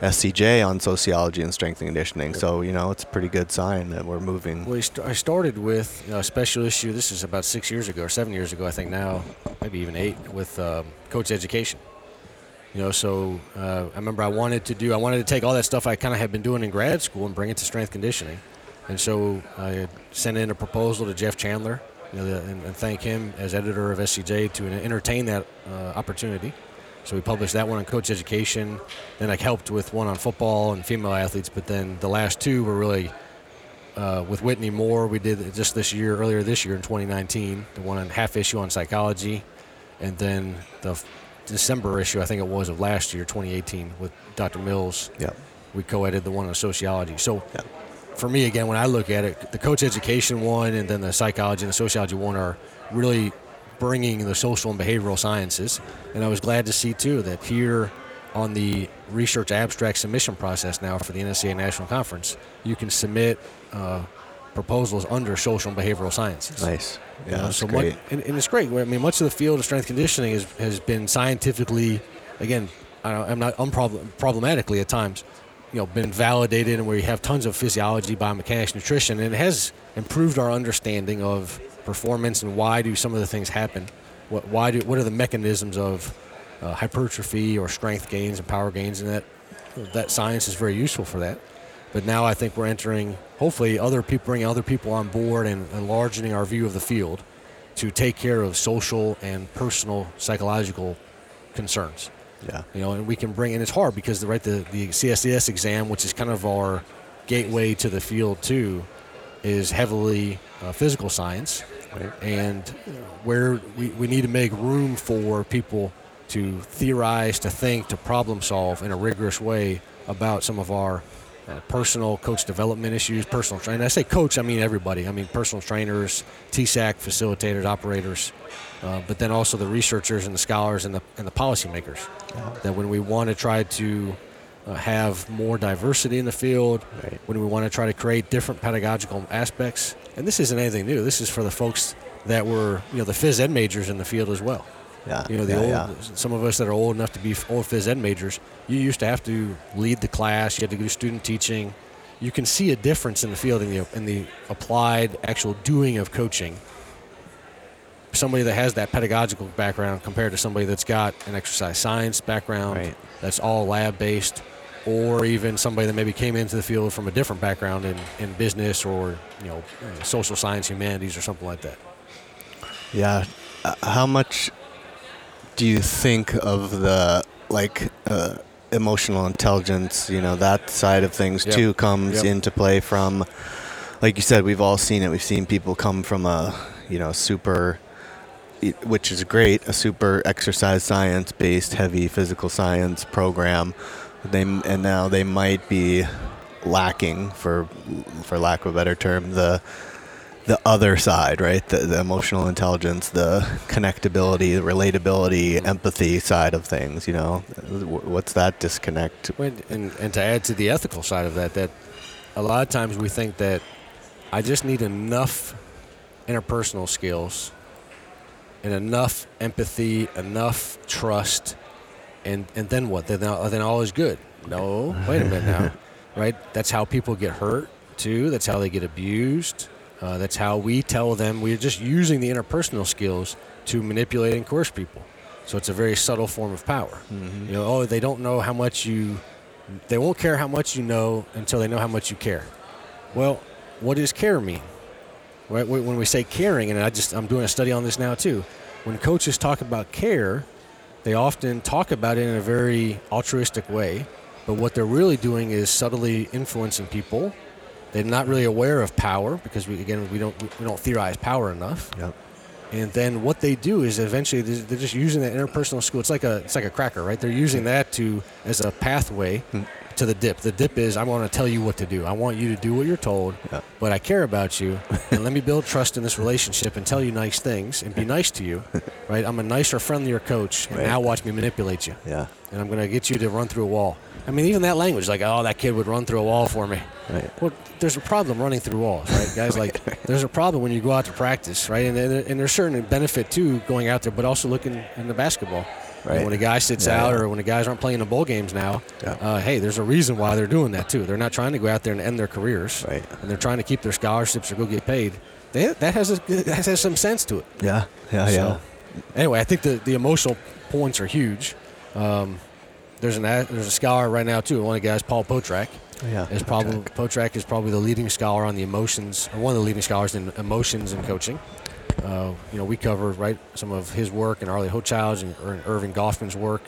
S C J on sociology and strength and conditioning. So, you know, it's a pretty good sign that we're moving. Well, I started with a special issue. This is about six years ago or seven years ago, I think now, maybe even eight, with um, coach education. You know, so uh, I remember I wanted to do, I wanted to take all that stuff I kind of had been doing in grad school and bring it to strength conditioning. And so I sent in a proposal to Jeff Chandler, you know, and, and thank him as editor of S C J to entertain that uh, opportunity. So we published that one on coach education. Then I helped with one on football and female athletes. But then the last two were really uh, with Whitney Moore. We did just this year, earlier this year in twenty nineteen, the one on half issue on psychology. And then the December issue, I think it was, of last year, twenty eighteen, with Doctor Mills. Yeah. We co-edited the one on sociology. So yeah. For me, again, when I look at it, the coach education one and then the psychology and the sociology one are really bringing the social and behavioral sciences. And I was glad to see, too, that here on the research abstract submission process now for the N S C A National Conference, you can submit uh, proposals under social and behavioral sciences. Nice. Yeah, you know, that's so great. Much, and, and it's great. I mean, much of the field of strength conditioning is, has been scientifically, again, I don't, I'm not unproblematically at times, you know, been validated, and where you have tons of physiology, biomechanics, nutrition, and it has improved our understanding of performance and why do some of the things happen. What why do what are the mechanisms of uh, hypertrophy or strength gains and power gains, and that that science is very useful for that. But now I think we're entering, hopefully, other people bringing other people on board and enlarging our view of the field to take care of social and personal psychological concerns. Yeah, you know, and we can bring, and it's hard because the right the, the C S C S exam, which is kind of our gateway to the field too, is heavily uh, physical science, right. And where we, we need to make room for people to theorize, to think, to problem solve in a rigorous way about some of our uh, personal coach development issues, personal training. I say coach, I mean everybody. I mean personal trainers, T S A C facilitators, operators. Uh, but then also the researchers and the scholars and the and the policymakers. Yeah. That when we want to try to uh, have more diversity in the field, right. When we want to try to create different pedagogical aspects, and this isn't anything new. This is for the folks that were, you know, the phys ed majors in the field as well. Yeah. You know, the yeah, old, yeah. Some of us that are old enough to be old phys ed majors, you used to have to lead the class. You had to do student teaching. You can see a difference in the field in the in the applied actual doing of coaching. Somebody that has that pedagogical background compared to somebody that's got an exercise science background, right. That's all lab-based, or even somebody that maybe came into the field from a different background in, in business or, you know, social science, humanities, or something like that. Yeah. Uh, how much do you think of the, like, uh, emotional intelligence, you know, that side of things, yep. too, comes yep. into play from, like you said, we've all seen it. We've seen people come from a, you know, super... which is great, a super exercise science-based, heavy physical science program. They and now they might be lacking, for for lack of a better term, the the other side, right? The, the emotional intelligence, the connectability, the relatability, mm-hmm. empathy side of things. You know, what's that disconnect? And, and and to add to the ethical side of that, that a lot of times we think that I just need enough interpersonal skills. And enough empathy, enough trust, and, and then what? Then all, then all is good. No, wait a minute now, right? That's how people get hurt, too. That's how they get abused. Uh, that's how we tell them. We're just using the interpersonal skills to manipulate and coerce people. So it's a very subtle form of power. Mm-hmm. You know, oh, they don't know how much you – they won't care how much you know until they know how much you care. Well, what does care mean? Right? When we say caring, and I just, I'm doing a study on this now too. When coaches talk about care, they often talk about it in a very altruistic way, but what they're really doing is subtly influencing people. They're not really aware of power because we, again, we don't, we don't theorize power enough. Yep. And then what they do is eventually they're just using that interpersonal skill. It's like a, it's like a cracker, right? They're using that to, as a pathway hmm. to the dip. The dip is I want to tell you what to do. I want you to do what you're told, yeah. but I care about you, and let me build trust in this relationship and tell you nice things and be nice to you, right? I'm a nicer, friendlier coach, and right. now watch me manipulate you. Yeah. And I'm going to get you to run through a wall. I mean, even that language, like, oh, that kid would run through a wall for me. Right. Well, there's a problem running through walls, right, guys? Like, there's a problem when you go out to practice, right? And, and there's certain benefit, too, going out there, but also looking in the basketball. Right. You know, when a guy sits yeah. out or when the guys aren't playing the bowl games now, yeah. uh, hey, there's a reason why they're doing that, too. They're not trying to go out there and end their careers. Right. And they're trying to keep their scholarships or go get paid. They, that, has a, that has some sense to it. Yeah, yeah, so, yeah. Anyway, I think the, the emotional points are huge. Um, there's, an, there's a scholar right now, too. One of the guys, Paul Potrac. Yeah, is probably, Potrac is probably the leading scholar on the emotions, or one of the leading scholars in emotions and coaching. Uh, you know, we cover, right, some of his work and Arlie Hochschild's and Irving Goffman's work.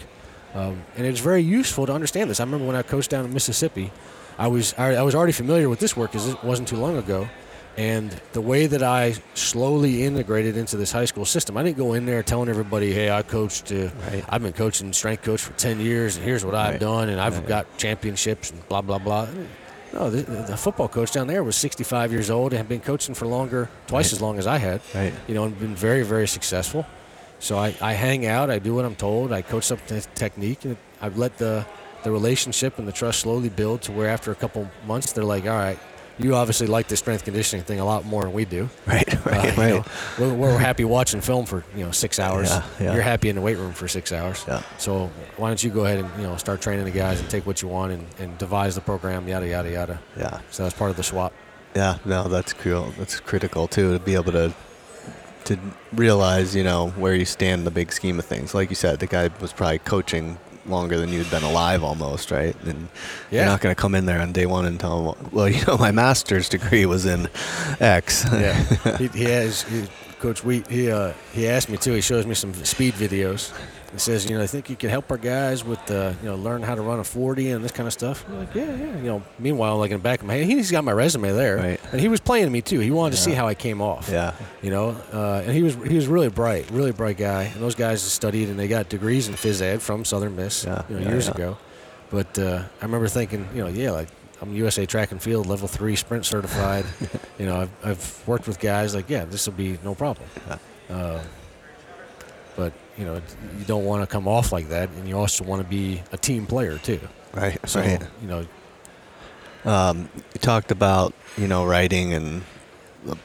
Um, and it's very useful to understand this. I remember when I coached down in Mississippi, I was I, I was already familiar with this work because it wasn't too long ago. And the way that I slowly integrated into this high school system, I didn't go in there telling everybody, hey, I coached, uh, right. I've been coaching strength coach for ten years, and here's what I've right. done, and I've right. got championships and blah, blah, blah. No, the, the football coach down there was sixty-five years old and had been coaching for longer, twice right. as long as I had, right. you know, and been very, very successful. So I, I hang out. I do what I'm told. I coach up the technique. And I've let the, the relationship and the trust slowly build to where after a couple months, they're like, all right, you obviously like the strength conditioning thing a lot more than we do. Right, right, uh, right. You know, we're, we're happy watching film for, you know, six hours. Yeah, yeah. You're happy in the weight room for six hours. Yeah. So why don't you go ahead and, you know, start training the guys and take what you want and, and devise the program, yada, yada, yada. Yeah. So that's part of the swap. Yeah, no, that's cool. That's critical, too, to be able to to realize, you know, where you stand in the big scheme of things. Like you said, the guy was probably coaching longer than you'd been alive almost, right? And yeah. You're not going to come in there on day one and tell him, well, you know, my master's degree was in X. Yeah. he, he has, he, Coach Wheat, he, uh, he asked me, too. He shows me some speed videos. He says, you know, I think you can help our guys with, uh, you know, learn how to run a forty and this kind of stuff. I'm like, yeah, yeah. You know, meanwhile, like in the back of my head, he's got my resume there. Right. And he was playing me, too. He wanted yeah. to see how I came off. Yeah. You know, uh, and he was he was really bright, really bright guy. And those guys studied, and they got degrees in phys ed from Southern Miss yeah. you know, yeah, years yeah. ago. But uh, I remember thinking, you know, yeah, like, I'm U S A Track and Field Level Three Sprint certified. You know, I've, I've worked with guys like, yeah, this will be no problem. Uh, but you know, you don't want to come off like that, and you also want to be a team player too. Right. So right. you know, um, you talked about you know writing and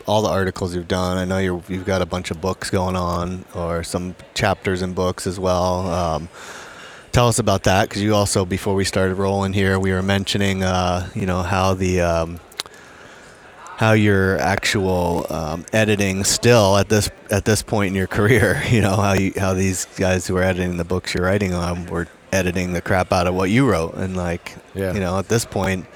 all the articles you've done. I know you're, you've got a bunch of books going on, or some chapters in books as well. Um, Tell us about that, because you also, before we started rolling here, we were mentioning, uh, you know, how the um, how your actual um, editing still at this at this point in your career, you know, how you, how these guys who are editing the books you're writing on were editing the crap out of what you wrote, and like, yeah. you know, at this point,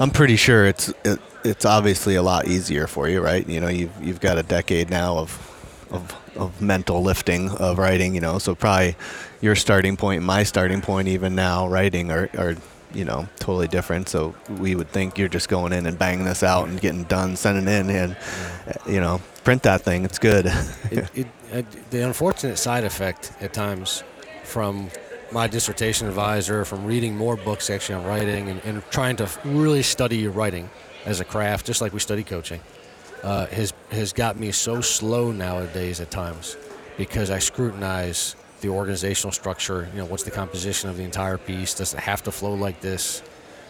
I'm pretty sure it's it, it's obviously a lot easier for you, right? You know, you've you've got a decade now of of. of mental lifting of writing, you know, so probably your starting point and my starting point even now writing are, are, you know, totally different. So we would think you're just going in and banging this out and getting done, sending in and, you know, print that thing. It's good. it, it, it, the unfortunate side effect at times from my dissertation advisor, from reading more books actually on writing and, and trying to really study your writing as a craft, just like we study coaching. Uh, has has got me so slow nowadays at times because I scrutinize the organizational structure. You know, what's the composition of the entire piece? Does it have to flow like this?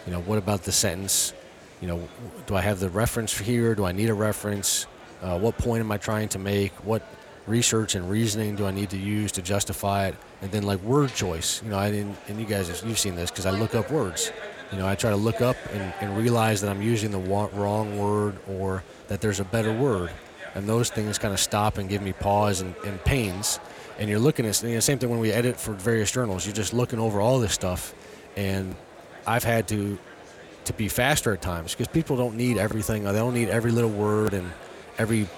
You know, what about the sentence? You know, do I have the reference here? Do I need a reference? Uh, what point am I trying to make? What research and reasoning do I need to use to justify it? And then like word choice. You know, I didn't, and you guys, have, you've seen this because I look up words. You know, I try to look up and, and realize that I'm using the wrong word or that there's a better word. And those things kind of stop and give me pause and, and pains. And you're looking at the you know, same thing when we edit for various journals. You're just looking over all this stuff. And I've had to to be faster at times because people don't need everything. They don't need every little word and every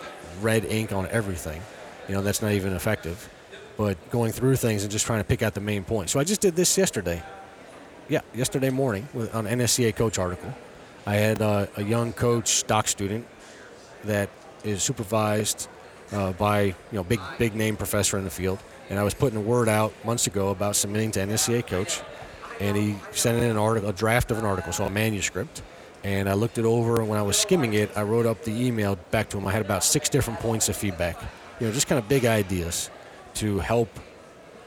red ink on everything. You know, that's not even effective. But going through things and just trying to pick out the main point. So I just did this yesterday. Yeah, yesterday morning with, on an N S C A Coach article. I had uh, a young coach, doc student, that is supervised uh, by you know big big name professor in the field, and I was putting a word out months ago about submitting to N S C A Coach, and he sent in an article, a draft of an article, so a manuscript, and I looked it over, and when I was skimming it, I wrote up the email back to him. I had about six different points of feedback, you know, just kind of big ideas to help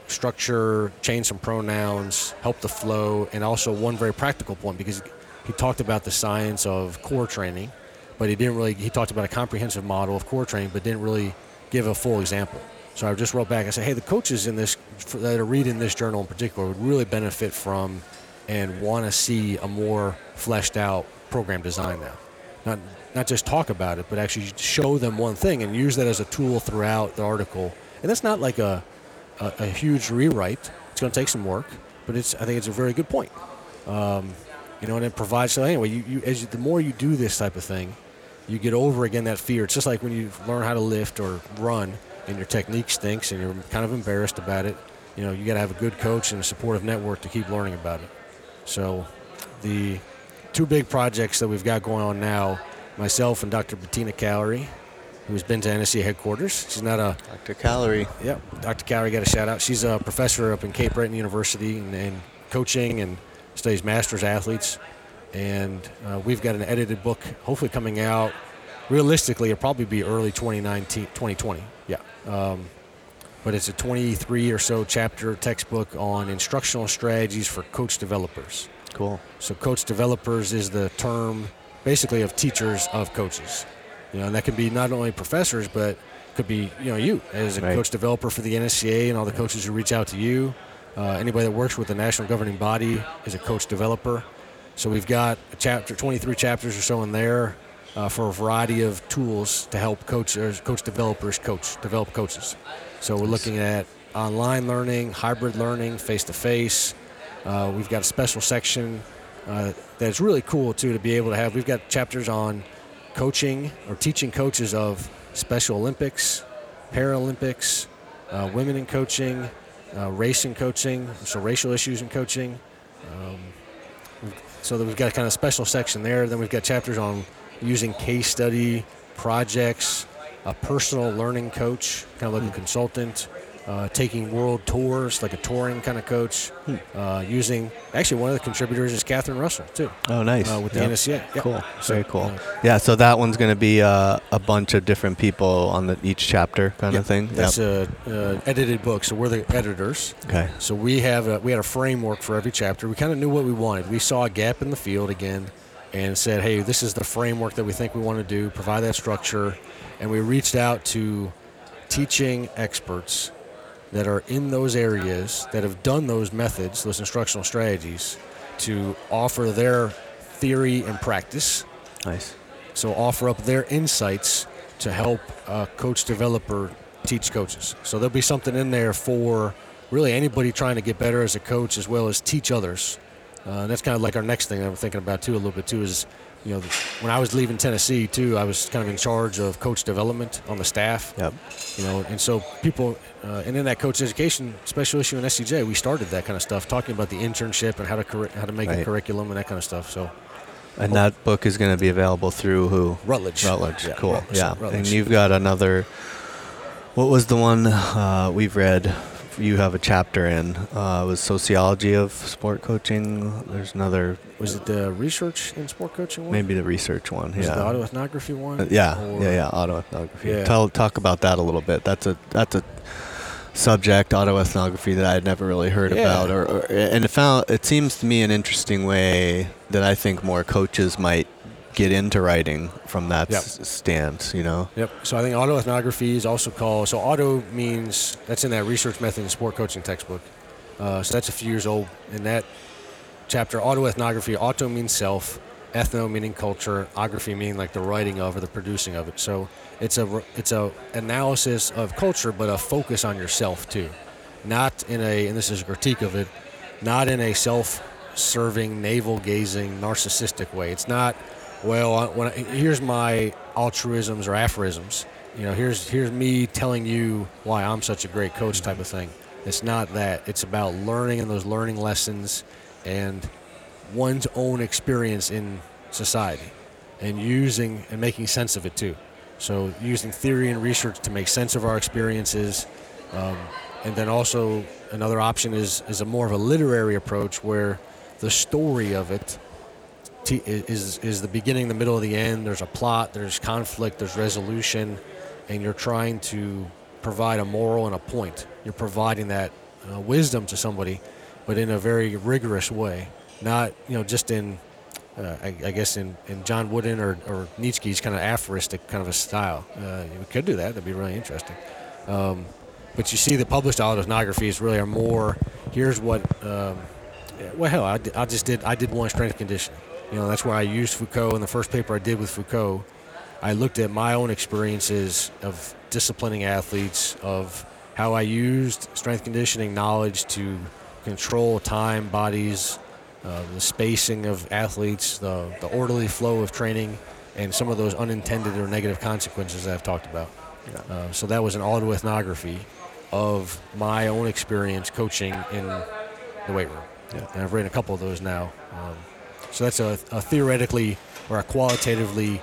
structure, change some pronouns, help the flow, and also one very practical point because he talked about the science of core training. But he didn't really, he talked about a comprehensive model of core training, but didn't really give a full example. So I just wrote back, I said, hey, the coaches in this, that are reading this journal in particular would really benefit from and want to see a more fleshed out program design now. Not not just talk about it, but actually show them one thing and use that as a tool throughout the article. And that's not like a, a, a huge rewrite. It's going to take some work, but it's I think it's a very good point. Um, you know, and it provides, so anyway, you, you, as you, the more you do this type of thing, you get over, again, that fear. It's just like when you learn how to lift or run and your technique stinks and you're kind of embarrassed about it. You know, you got to have a good coach and a supportive network to keep learning about it. So the two big projects that we've got going on now, myself and Doctor Bettina Callary, who's been to N S C headquarters. She's not a... Doctor Callary. Yeah, Doctor Callary got a shout-out. She's a professor up in Cape Breton University and, and coaching and studies master's athletes. And uh, we've got an edited book hopefully coming out. Realistically, it'll probably be early twenty nineteen, twenty twenty. Yeah. Um, but it's a twenty-three or so chapter textbook on instructional strategies for coach developers. Cool. So coach developers is the term basically of teachers of coaches. You know, and that can be not only professors, but could be, you know, you as a right. coach developer for the N S C A and all the right. coaches who reach out to you. Uh, anybody that works with the national governing body is a coach developer. So we've got a chapter, twenty-three chapters or so in there uh, for a variety of tools to help coaches, coach developers coach, develop coaches. So we're looking at online learning, hybrid learning, face-to-face. Uh, we've got a special section uh, that's really cool, too, to be able to have. We've got chapters on coaching or teaching coaches of Special Olympics, Paralympics, uh, women in coaching, uh, race in coaching, so racial issues in coaching. Um, so that we've got kind of a special section there. Then we've got chapters on using case study, projects, a personal learning coach, kind of like a consultant, uh, taking world tours, like a touring kind of coach, hmm. uh, using – actually, one of the contributors is Catherine Russell, too. Oh, nice. Uh, with yep. the N S C A. Yep. Cool. So, very cool. Uh, yeah, so that one's going to be uh, a bunch of different people on the, each chapter kind yep. of thing? That's yep. a uh, edited book, so we're the editors. Okay. So we have a, we had a framework for every chapter. We kind of knew what we wanted. We saw a gap in the field again and said, hey, this is the framework that we think we want to do, provide that structure. And we reached out to teaching experts that are in those areas, that have done those methods, those instructional strategies, to offer their theory and practice. Nice. So offer up their insights to help a coach developer teach coaches. So there'll be something in there for really anybody trying to get better as a coach as well as teach others. Uh, and that's kind of like our next thing that I'm thinking about, too, a little bit, too, is, you know, when I was leaving Tennessee, too, I was kind of in charge of coach development on the staff. Yep. You know, and so people, uh, and in that coach education special issue in S C J, we started that kind of stuff, talking about the internship and how to cur- how to make right. a curriculum and that kind of stuff. So, and oh. that book is going to be available through who? Routledge. Routledge. Yeah, cool. Routledge. Yeah. Routledge. And you've got another. What was the one uh, we've read? You have a chapter in uh, it was sociology of sport coaching. There's another. Was it the research in sport coaching one? Maybe the research one. Was yeah. it the autoethnography one? Uh, yeah, or? yeah, yeah. Autoethnography. Yeah. Tell talk about that a little bit. That's a that's a subject, autoethnography, that I had never really heard yeah. about, or, or and it found it seems to me an interesting way that I think more coaches might get into writing from that yep. s- stance, you know? Yep. So I think autoethnography is also called, so auto means, that's in that research method and sport coaching textbook. Uh, so that's a few years old. In that chapter, autoethnography, auto means self, ethno meaning culture, ethnography meaning like the writing of or the producing of it. So it's a it's a analysis of culture, but a focus on yourself too. Not in a, and this is a critique of it, not in a self-serving, navel-gazing, narcissistic way. It's not, well, when I, here's my altruisms or aphorisms. You know, here's here's me telling you why I'm such a great coach type of thing. It's not that. It's about learning and those learning lessons and one's own experience in society and using and making sense of it too. So using theory and research to make sense of our experiences. Um, and then also another option is, is a more of a literary approach where the story of it T- is is the beginning, the middle, the end. There's a plot, there's conflict, there's resolution, and you're trying to provide a moral and a point. You're providing that uh, wisdom to somebody, but in a very rigorous way, not, you know, just in uh, I, I guess in, in John Wooden or, or Nietzsche's kind of aphoristic kind of a style. Uh, we could do that. That'd be really interesting. Um, but you see the published autoethnographies really are more, here's what um, well hell I, I just did I did one strength and conditioning. You know, that's where I used Foucault in the first paper I did with Foucault. I looked at my own experiences of disciplining athletes, of how I used strength conditioning knowledge to control time, bodies, uh, the spacing of athletes, the, the orderly flow of training, and some of those unintended or negative consequences that I've talked about. Yeah. Uh, so that was an autoethnography of my own experience coaching in the weight room. Yeah. And I've written a couple of those now. Um, So that's a, a theoretically or a qualitatively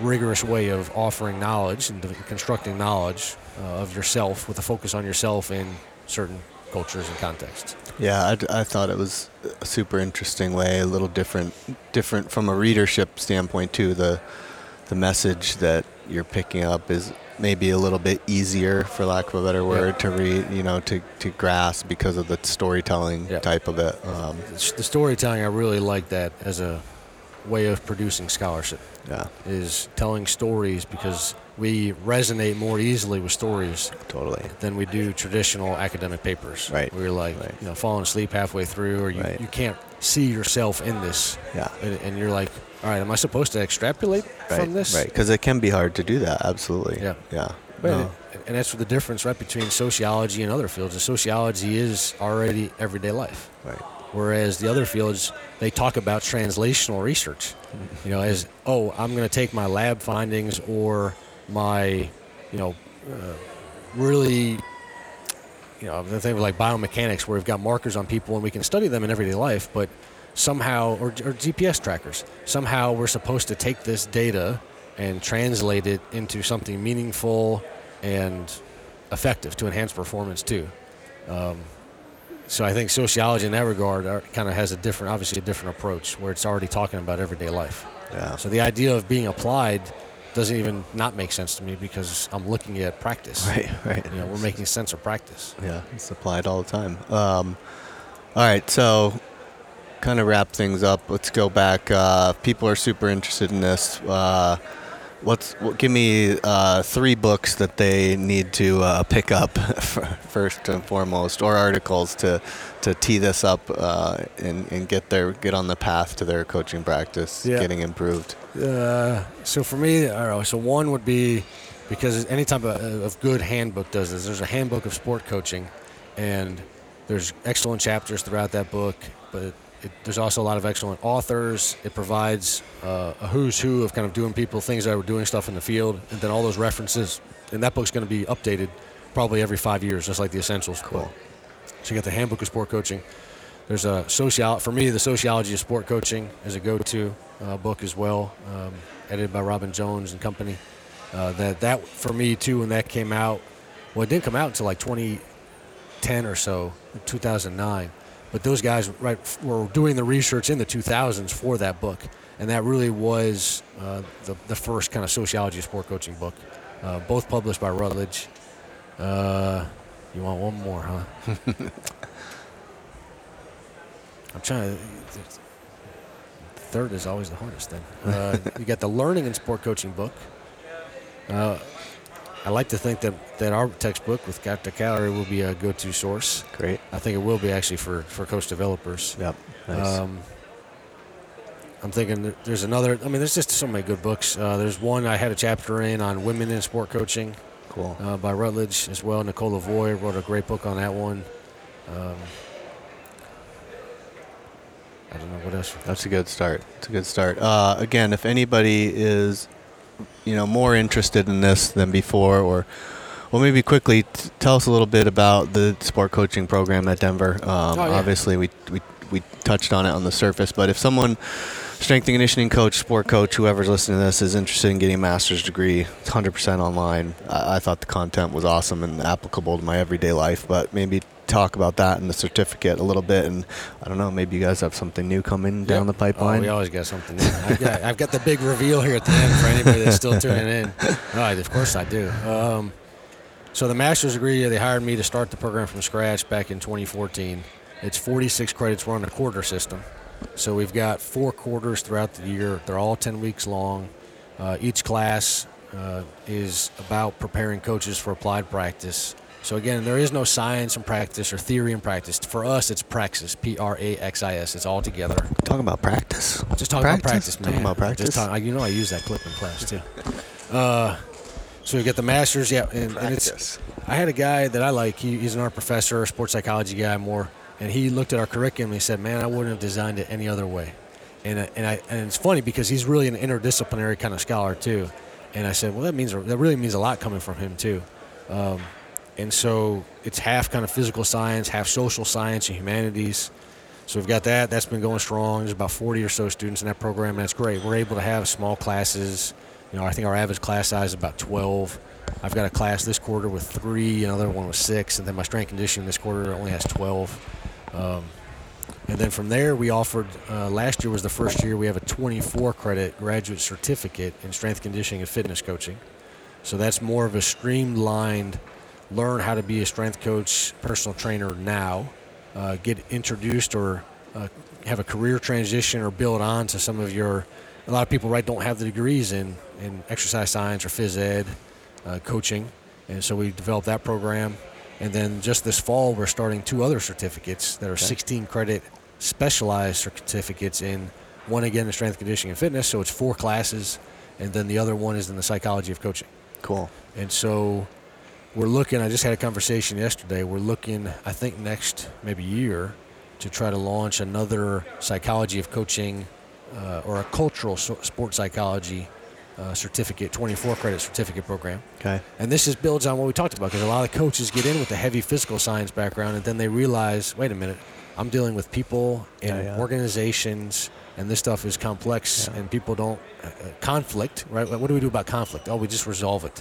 rigorous way of offering knowledge and de- constructing knowledge uh, of yourself with a focus on yourself in certain cultures and contexts. Yeah, I, d- I thought it was a super interesting way, a little different different from a readership standpoint too. The the message that you're picking up is maybe a little bit easier, for lack of a better word, yeah. to read, you know, to, to grasp because of the storytelling yeah. type of it. Um, the storytelling, I really like that as a way of producing scholarship. Yeah, is telling stories, because we resonate more easily with stories totally than we do traditional academic papers. Right, we're like right. you know, falling asleep halfway through, or you, right. you can't see yourself in this. Yeah, and, and you're like, all right, am I supposed to extrapolate right. from this? Right, because it can be hard to do that. Absolutely. Yeah, yeah. But no. it, and that's the difference, right, between sociology and other fields. The sociology is already everyday life. Right. Whereas the other fields, they talk about translational research, you know, as, oh, I'm going to take my lab findings or my, you know, uh, really, you know, the thing with like biomechanics, where we've got markers on people and we can study them in everyday life, but somehow, or, or G P S trackers, somehow we're supposed to take this data and translate it into something meaningful and effective to enhance performance too. Um, So I think sociology in that regard kind of has a different, obviously a different approach, where it's already talking about everyday life. Yeah. So the idea of being applied doesn't even not make sense to me, because I'm looking at practice. Right, right. You know, we're making sense of practice. Yeah, it's applied all the time. Um, all right, so kind of wrap things up. Let's go back. Uh, people are super interested in this. Uh, What's give me uh, three books that they need to uh, pick up first and foremost, or articles to to tee this up uh, and and get their get on the path to their coaching practice, yeah. getting improved. Uh, so for me, I don't know, so one would be, because any type of, of good handbook does this. There's a handbook of sport coaching, and there's excellent chapters throughout that book, but. It, there's also a lot of excellent authors. It provides uh, a who's who of kind of doing people, things that were doing stuff in the field, and then all those references. And that book's going to be updated probably every five years, just like the Essentials. Cool. Book. So you got the Handbook of Sport Coaching. There's a sociology, for me, the Sociology of Sport Coaching is a go-to uh, book as well, um, edited by Robin Jones and company. Uh, that, that, for me, too, when that came out, well, it didn't come out until like twenty ten or so, two thousand nine. But those guys right, were doing the research in the two thousands for that book, and that really was uh, the, the first kind of sociology of sport coaching book, uh, both published by Routledge. Uh, you want one more, huh? I'm trying to – third is always the hardest thing. Uh, you got the Learning and Sport Coaching book. Uh, I like to think that, that our textbook with Captain Callary will be a go-to source. Great. I think it will be actually for, for coach developers. Yep. Nice. Um, I'm thinking there's another. I mean, there's just so many good books. Uh, there's one I had a chapter in on women in sport coaching. Cool. Uh, by Routledge as well. Nicole Lavoie wrote a great book on that one. Um, I don't know what else. That's a good start. That's a good start. Uh, again, if anybody is. You know, more interested in this than before, or well, maybe quickly t- tell us a little bit about the sport coaching program at Denver. Um, oh, yeah. Obviously, we, we we touched on it on the surface, but if someone, strength and conditioning coach, sport coach, whoever's listening to this is interested in getting a master's degree, one hundred percent online. I, I thought the content was awesome and applicable to my everyday life, but maybe talk about that and the certificate a little bit, and I don't know, maybe you guys have something new coming yep. down the pipeline. Oh, we always got something new. I've, got, I've got the big reveal here at the end for anybody that's still tuning in. Right, of course I do. Um, so the master's degree, they hired me to start the program from scratch back in twenty fourteen. It's forty-six credits. We're on a quarter system. So we've got four quarters throughout the year. They're all ten weeks long. Uh, each class uh, is about preparing coaches for applied practice. So again, there is no science and practice or theory and practice. For us, it's praxis, P R A X I S. It's all together. Talking about practice. Just talking practice. about practice, man. Talking about practice. Just talk, you know, I use that clip in class too. Uh, so we get the masters, yeah, and, and it's. I had a guy that I like. He, he's an art professor, a sports psychology guy more. And he looked at our curriculum and he said, man, I wouldn't have designed it any other way. And I, and I and it's funny because he's really an interdisciplinary kind of scholar too. And I said, well, that means that really means a lot coming from him too. Um, and so it's half kind of physical science, half social science and humanities. So we've got that. That's been going strong. There's about forty or so students in that program, and that's great. We're able to have small classes. You know, I think our average class size is about twelve. I've got a class this quarter with three, another one with six, and then my strength conditioning this quarter only has twelve. Um, and then from there, we offered, uh, last year was the first year we have a twenty-four credit graduate certificate in strength conditioning and fitness coaching. So that's more of a streamlined learn how to be a strength coach, personal trainer now, uh, get introduced or uh, have a career transition or build on to some of your, a lot of people, right, don't have the degrees in, in exercise science or phys ed uh, coaching. And so we developed that program. And then just this fall, we're starting two other certificates that are sixteen credit specialized certificates in, one again in strength, conditioning, and fitness. So it's four classes. And then the other one is in the psychology of coaching. Cool. And so we're looking, I just had a conversation yesterday. We're looking, I think next maybe year, to try to launch another psychology of coaching uh, or a cultural so- sports psychology Uh, certificate, twenty-four credit certificate program. Okay. And this is builds on what we talked about, because a lot of coaches get in with a heavy physical science background, and then they realize, wait a minute, I'm dealing with people and yeah, yeah. organizations, and this stuff is complex, yeah. and people don't uh, conflict, right? What do we do about conflict? Oh, we just resolve it.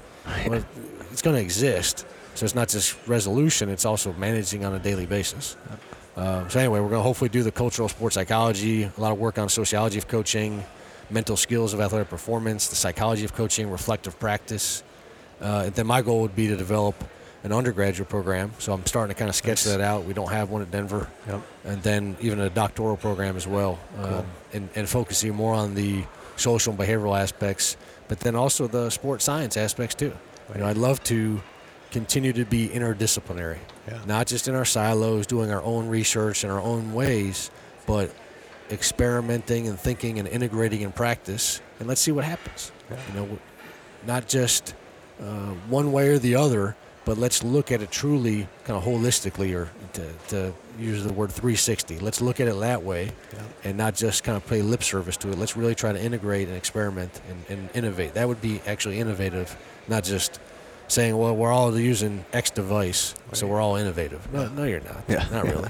Well, it's going to exist, so it's not just resolution; it's also managing on a daily basis. Uh, so anyway, we're going to hopefully do the cultural sports psychology, a lot of work on sociology of coaching, mental skills of athletic performance, the psychology of coaching, reflective practice. Uh, then my goal would be to develop an undergraduate program. So I'm starting to kind of sketch nice. that out. We don't have one at Denver. Yep. And then even a doctoral program as well. Cool. Um, and, and focusing more on the social and behavioral aspects, but then also the sports science aspects too. Right. You know, I'd love to continue to be interdisciplinary, yeah. not just in our silos, doing our own research in our own ways, but experimenting and thinking and integrating in practice, and let's see what happens. Yeah. You know, not just uh, one way or the other, but let's look at it truly, kind of holistically, or to, to use the word three sixty. Let's look at it that way, yeah. and not just kind of play lip service to it. Let's really try to integrate and experiment and, and innovate. That would be actually innovative, not just saying, "Well, we're all using X device, right. so we're all innovative." No, no, you're not. Yeah. Not really.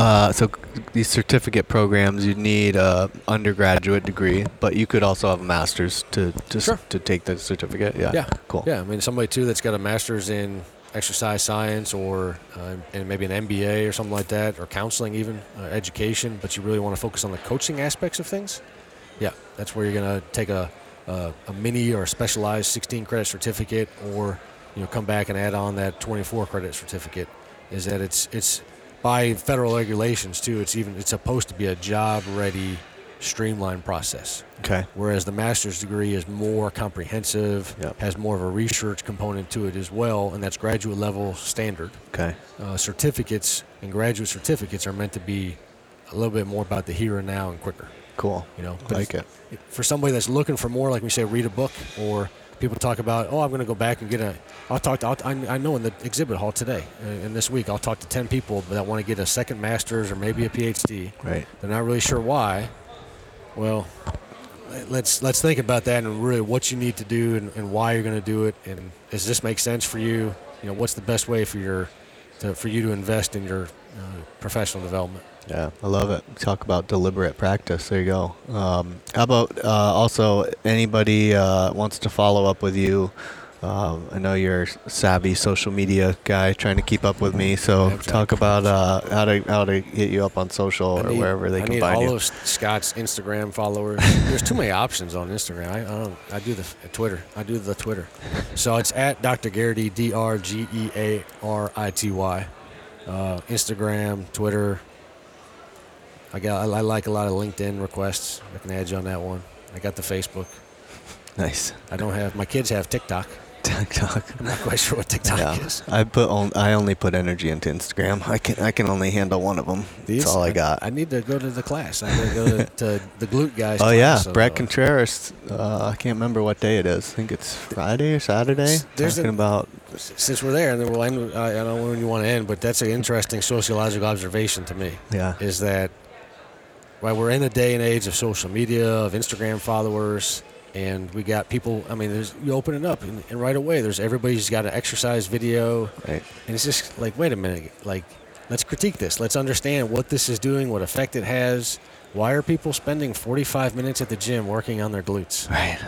Uh, so these certificate programs, you need a undergraduate degree, but you could also have a master's to to, sure. to take the certificate. Yeah. Yeah. Cool. Yeah. I mean, somebody too that's got a master's in exercise science or uh, and maybe an M B A or something like that, or counseling even, uh, education, but you really want to focus on the coaching aspects of things. Yeah. That's where you're going to take a, a a mini or a specialized sixteen credit certificate, or you know, come back and add on that twenty-four credit certificate. Is that it's it's by federal regulations too, it's even it's supposed to be a job-ready, streamlined process. Okay. Whereas the master's degree is more comprehensive, yep. has more of a research component to it as well, and that's graduate level standard. Okay. Uh, certificates and graduate certificates are meant to be a little bit more about the here and now and quicker. Cool. You know, I like it. For somebody that's looking for more, like we say, read a book, or people talk about, oh, I'm going to go back and get a, I'll talk to, I'll, I know in the exhibit hall today and this week, I'll talk to ten people that want to get a second master's or maybe a P H D. Right. They're not really sure why. Well, let's let's think about that and really what you need to do and, and why you're going to do it. And does this make sense for you? You know, what's the best way for your, to, for you to invest in your uh, professional development? Yeah, I love it. Talk about deliberate practice. There you go. Um, how about uh, also anybody uh, wants to follow up with you? Uh, I know you're a savvy social media guy trying to keep up with me. So talk about uh, how to how to hit you up on social, need, or wherever they I can find you. I need all of Scott's Instagram followers. There's too many options on Instagram. I, I don't. I do the Twitter. I do the Twitter. So it's at Doctor Garrity, D R G E A R I T Y. Uh, Instagram, Twitter. I got. I like a lot of LinkedIn requests. I can add you on that one. I got the Facebook. Nice. I don't have. My kids have TikTok. TikTok. I'm not quite sure what TikTok yeah. is. I put. On, I only put energy into Instagram. I can. I can only handle one of them. These, That's all I got. I, I need to go to the class. I need to go to, to the glute guys. Oh yeah, so, Brad uh, Contreras. Uh, I can't remember what day it is. I think it's Friday or Saturday. Talking a, about. Since we're there, and then we'll end. I don't know when you want to end, but that's an interesting sociological observation to me. Yeah. Is that. Right, we're in a day and age of social media, of Instagram followers, and we got people, I mean, there's, you open it up, and, and right away, there's everybody's got an exercise video. Right. And it's just like, wait a minute, like, let's critique this. Let's understand what this is doing, what effect it has. Why are people spending forty-five minutes at the gym working on their glutes? Right.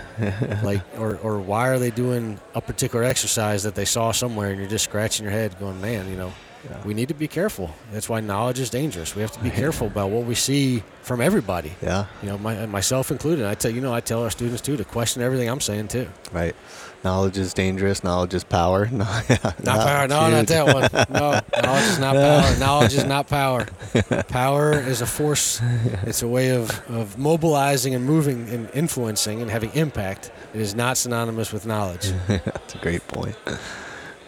like, or, or why are they doing a particular exercise that they saw somewhere, and you're just scratching your head going, man, you know, yeah. we need to be careful. That's why knowledge is dangerous. We have to be careful about what we see from everybody. Yeah. You know, my, myself included. I tell you know, I tell our students too to question everything I'm saying too. Right. Knowledge is dangerous. Knowledge is power. No, yeah, not power. No, huge. Not that one. No, knowledge is not power. Knowledge is not power. Power is a force. It's a way of, of mobilizing and moving and influencing and having impact. It is not synonymous with knowledge. That's a great point.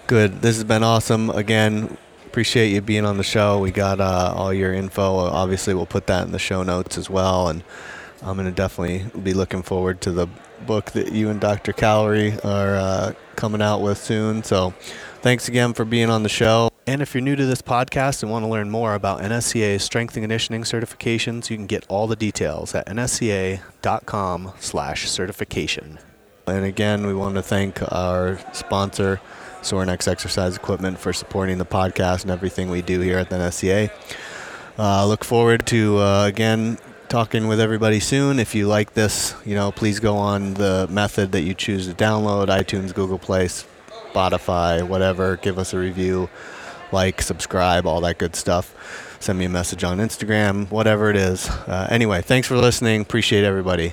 Good. This has been awesome. Again, appreciate you being on the show. We got uh, all your info. Obviously, we'll put that in the show notes as well. And I'm going to definitely be looking forward to the book that you and Doctor Callary are uh, coming out with soon. So thanks again for being on the show. And if you're new to this podcast and want to learn more about N S C A's strength and conditioning certifications, you can get all the details at nsca.com slash certification. And again, we want to thank our sponsor, Sorenex Exercise Equipment, for supporting the podcast and everything we do here at the N S C A. Uh, look forward to, uh, again, talking with everybody soon. If you like this, you know, please go on the method that you choose to download, iTunes, Google Play, Spotify, whatever. Give us a review, like, subscribe, all that good stuff. Send me a message on Instagram, whatever it is. Uh, anyway, thanks for listening. Appreciate everybody.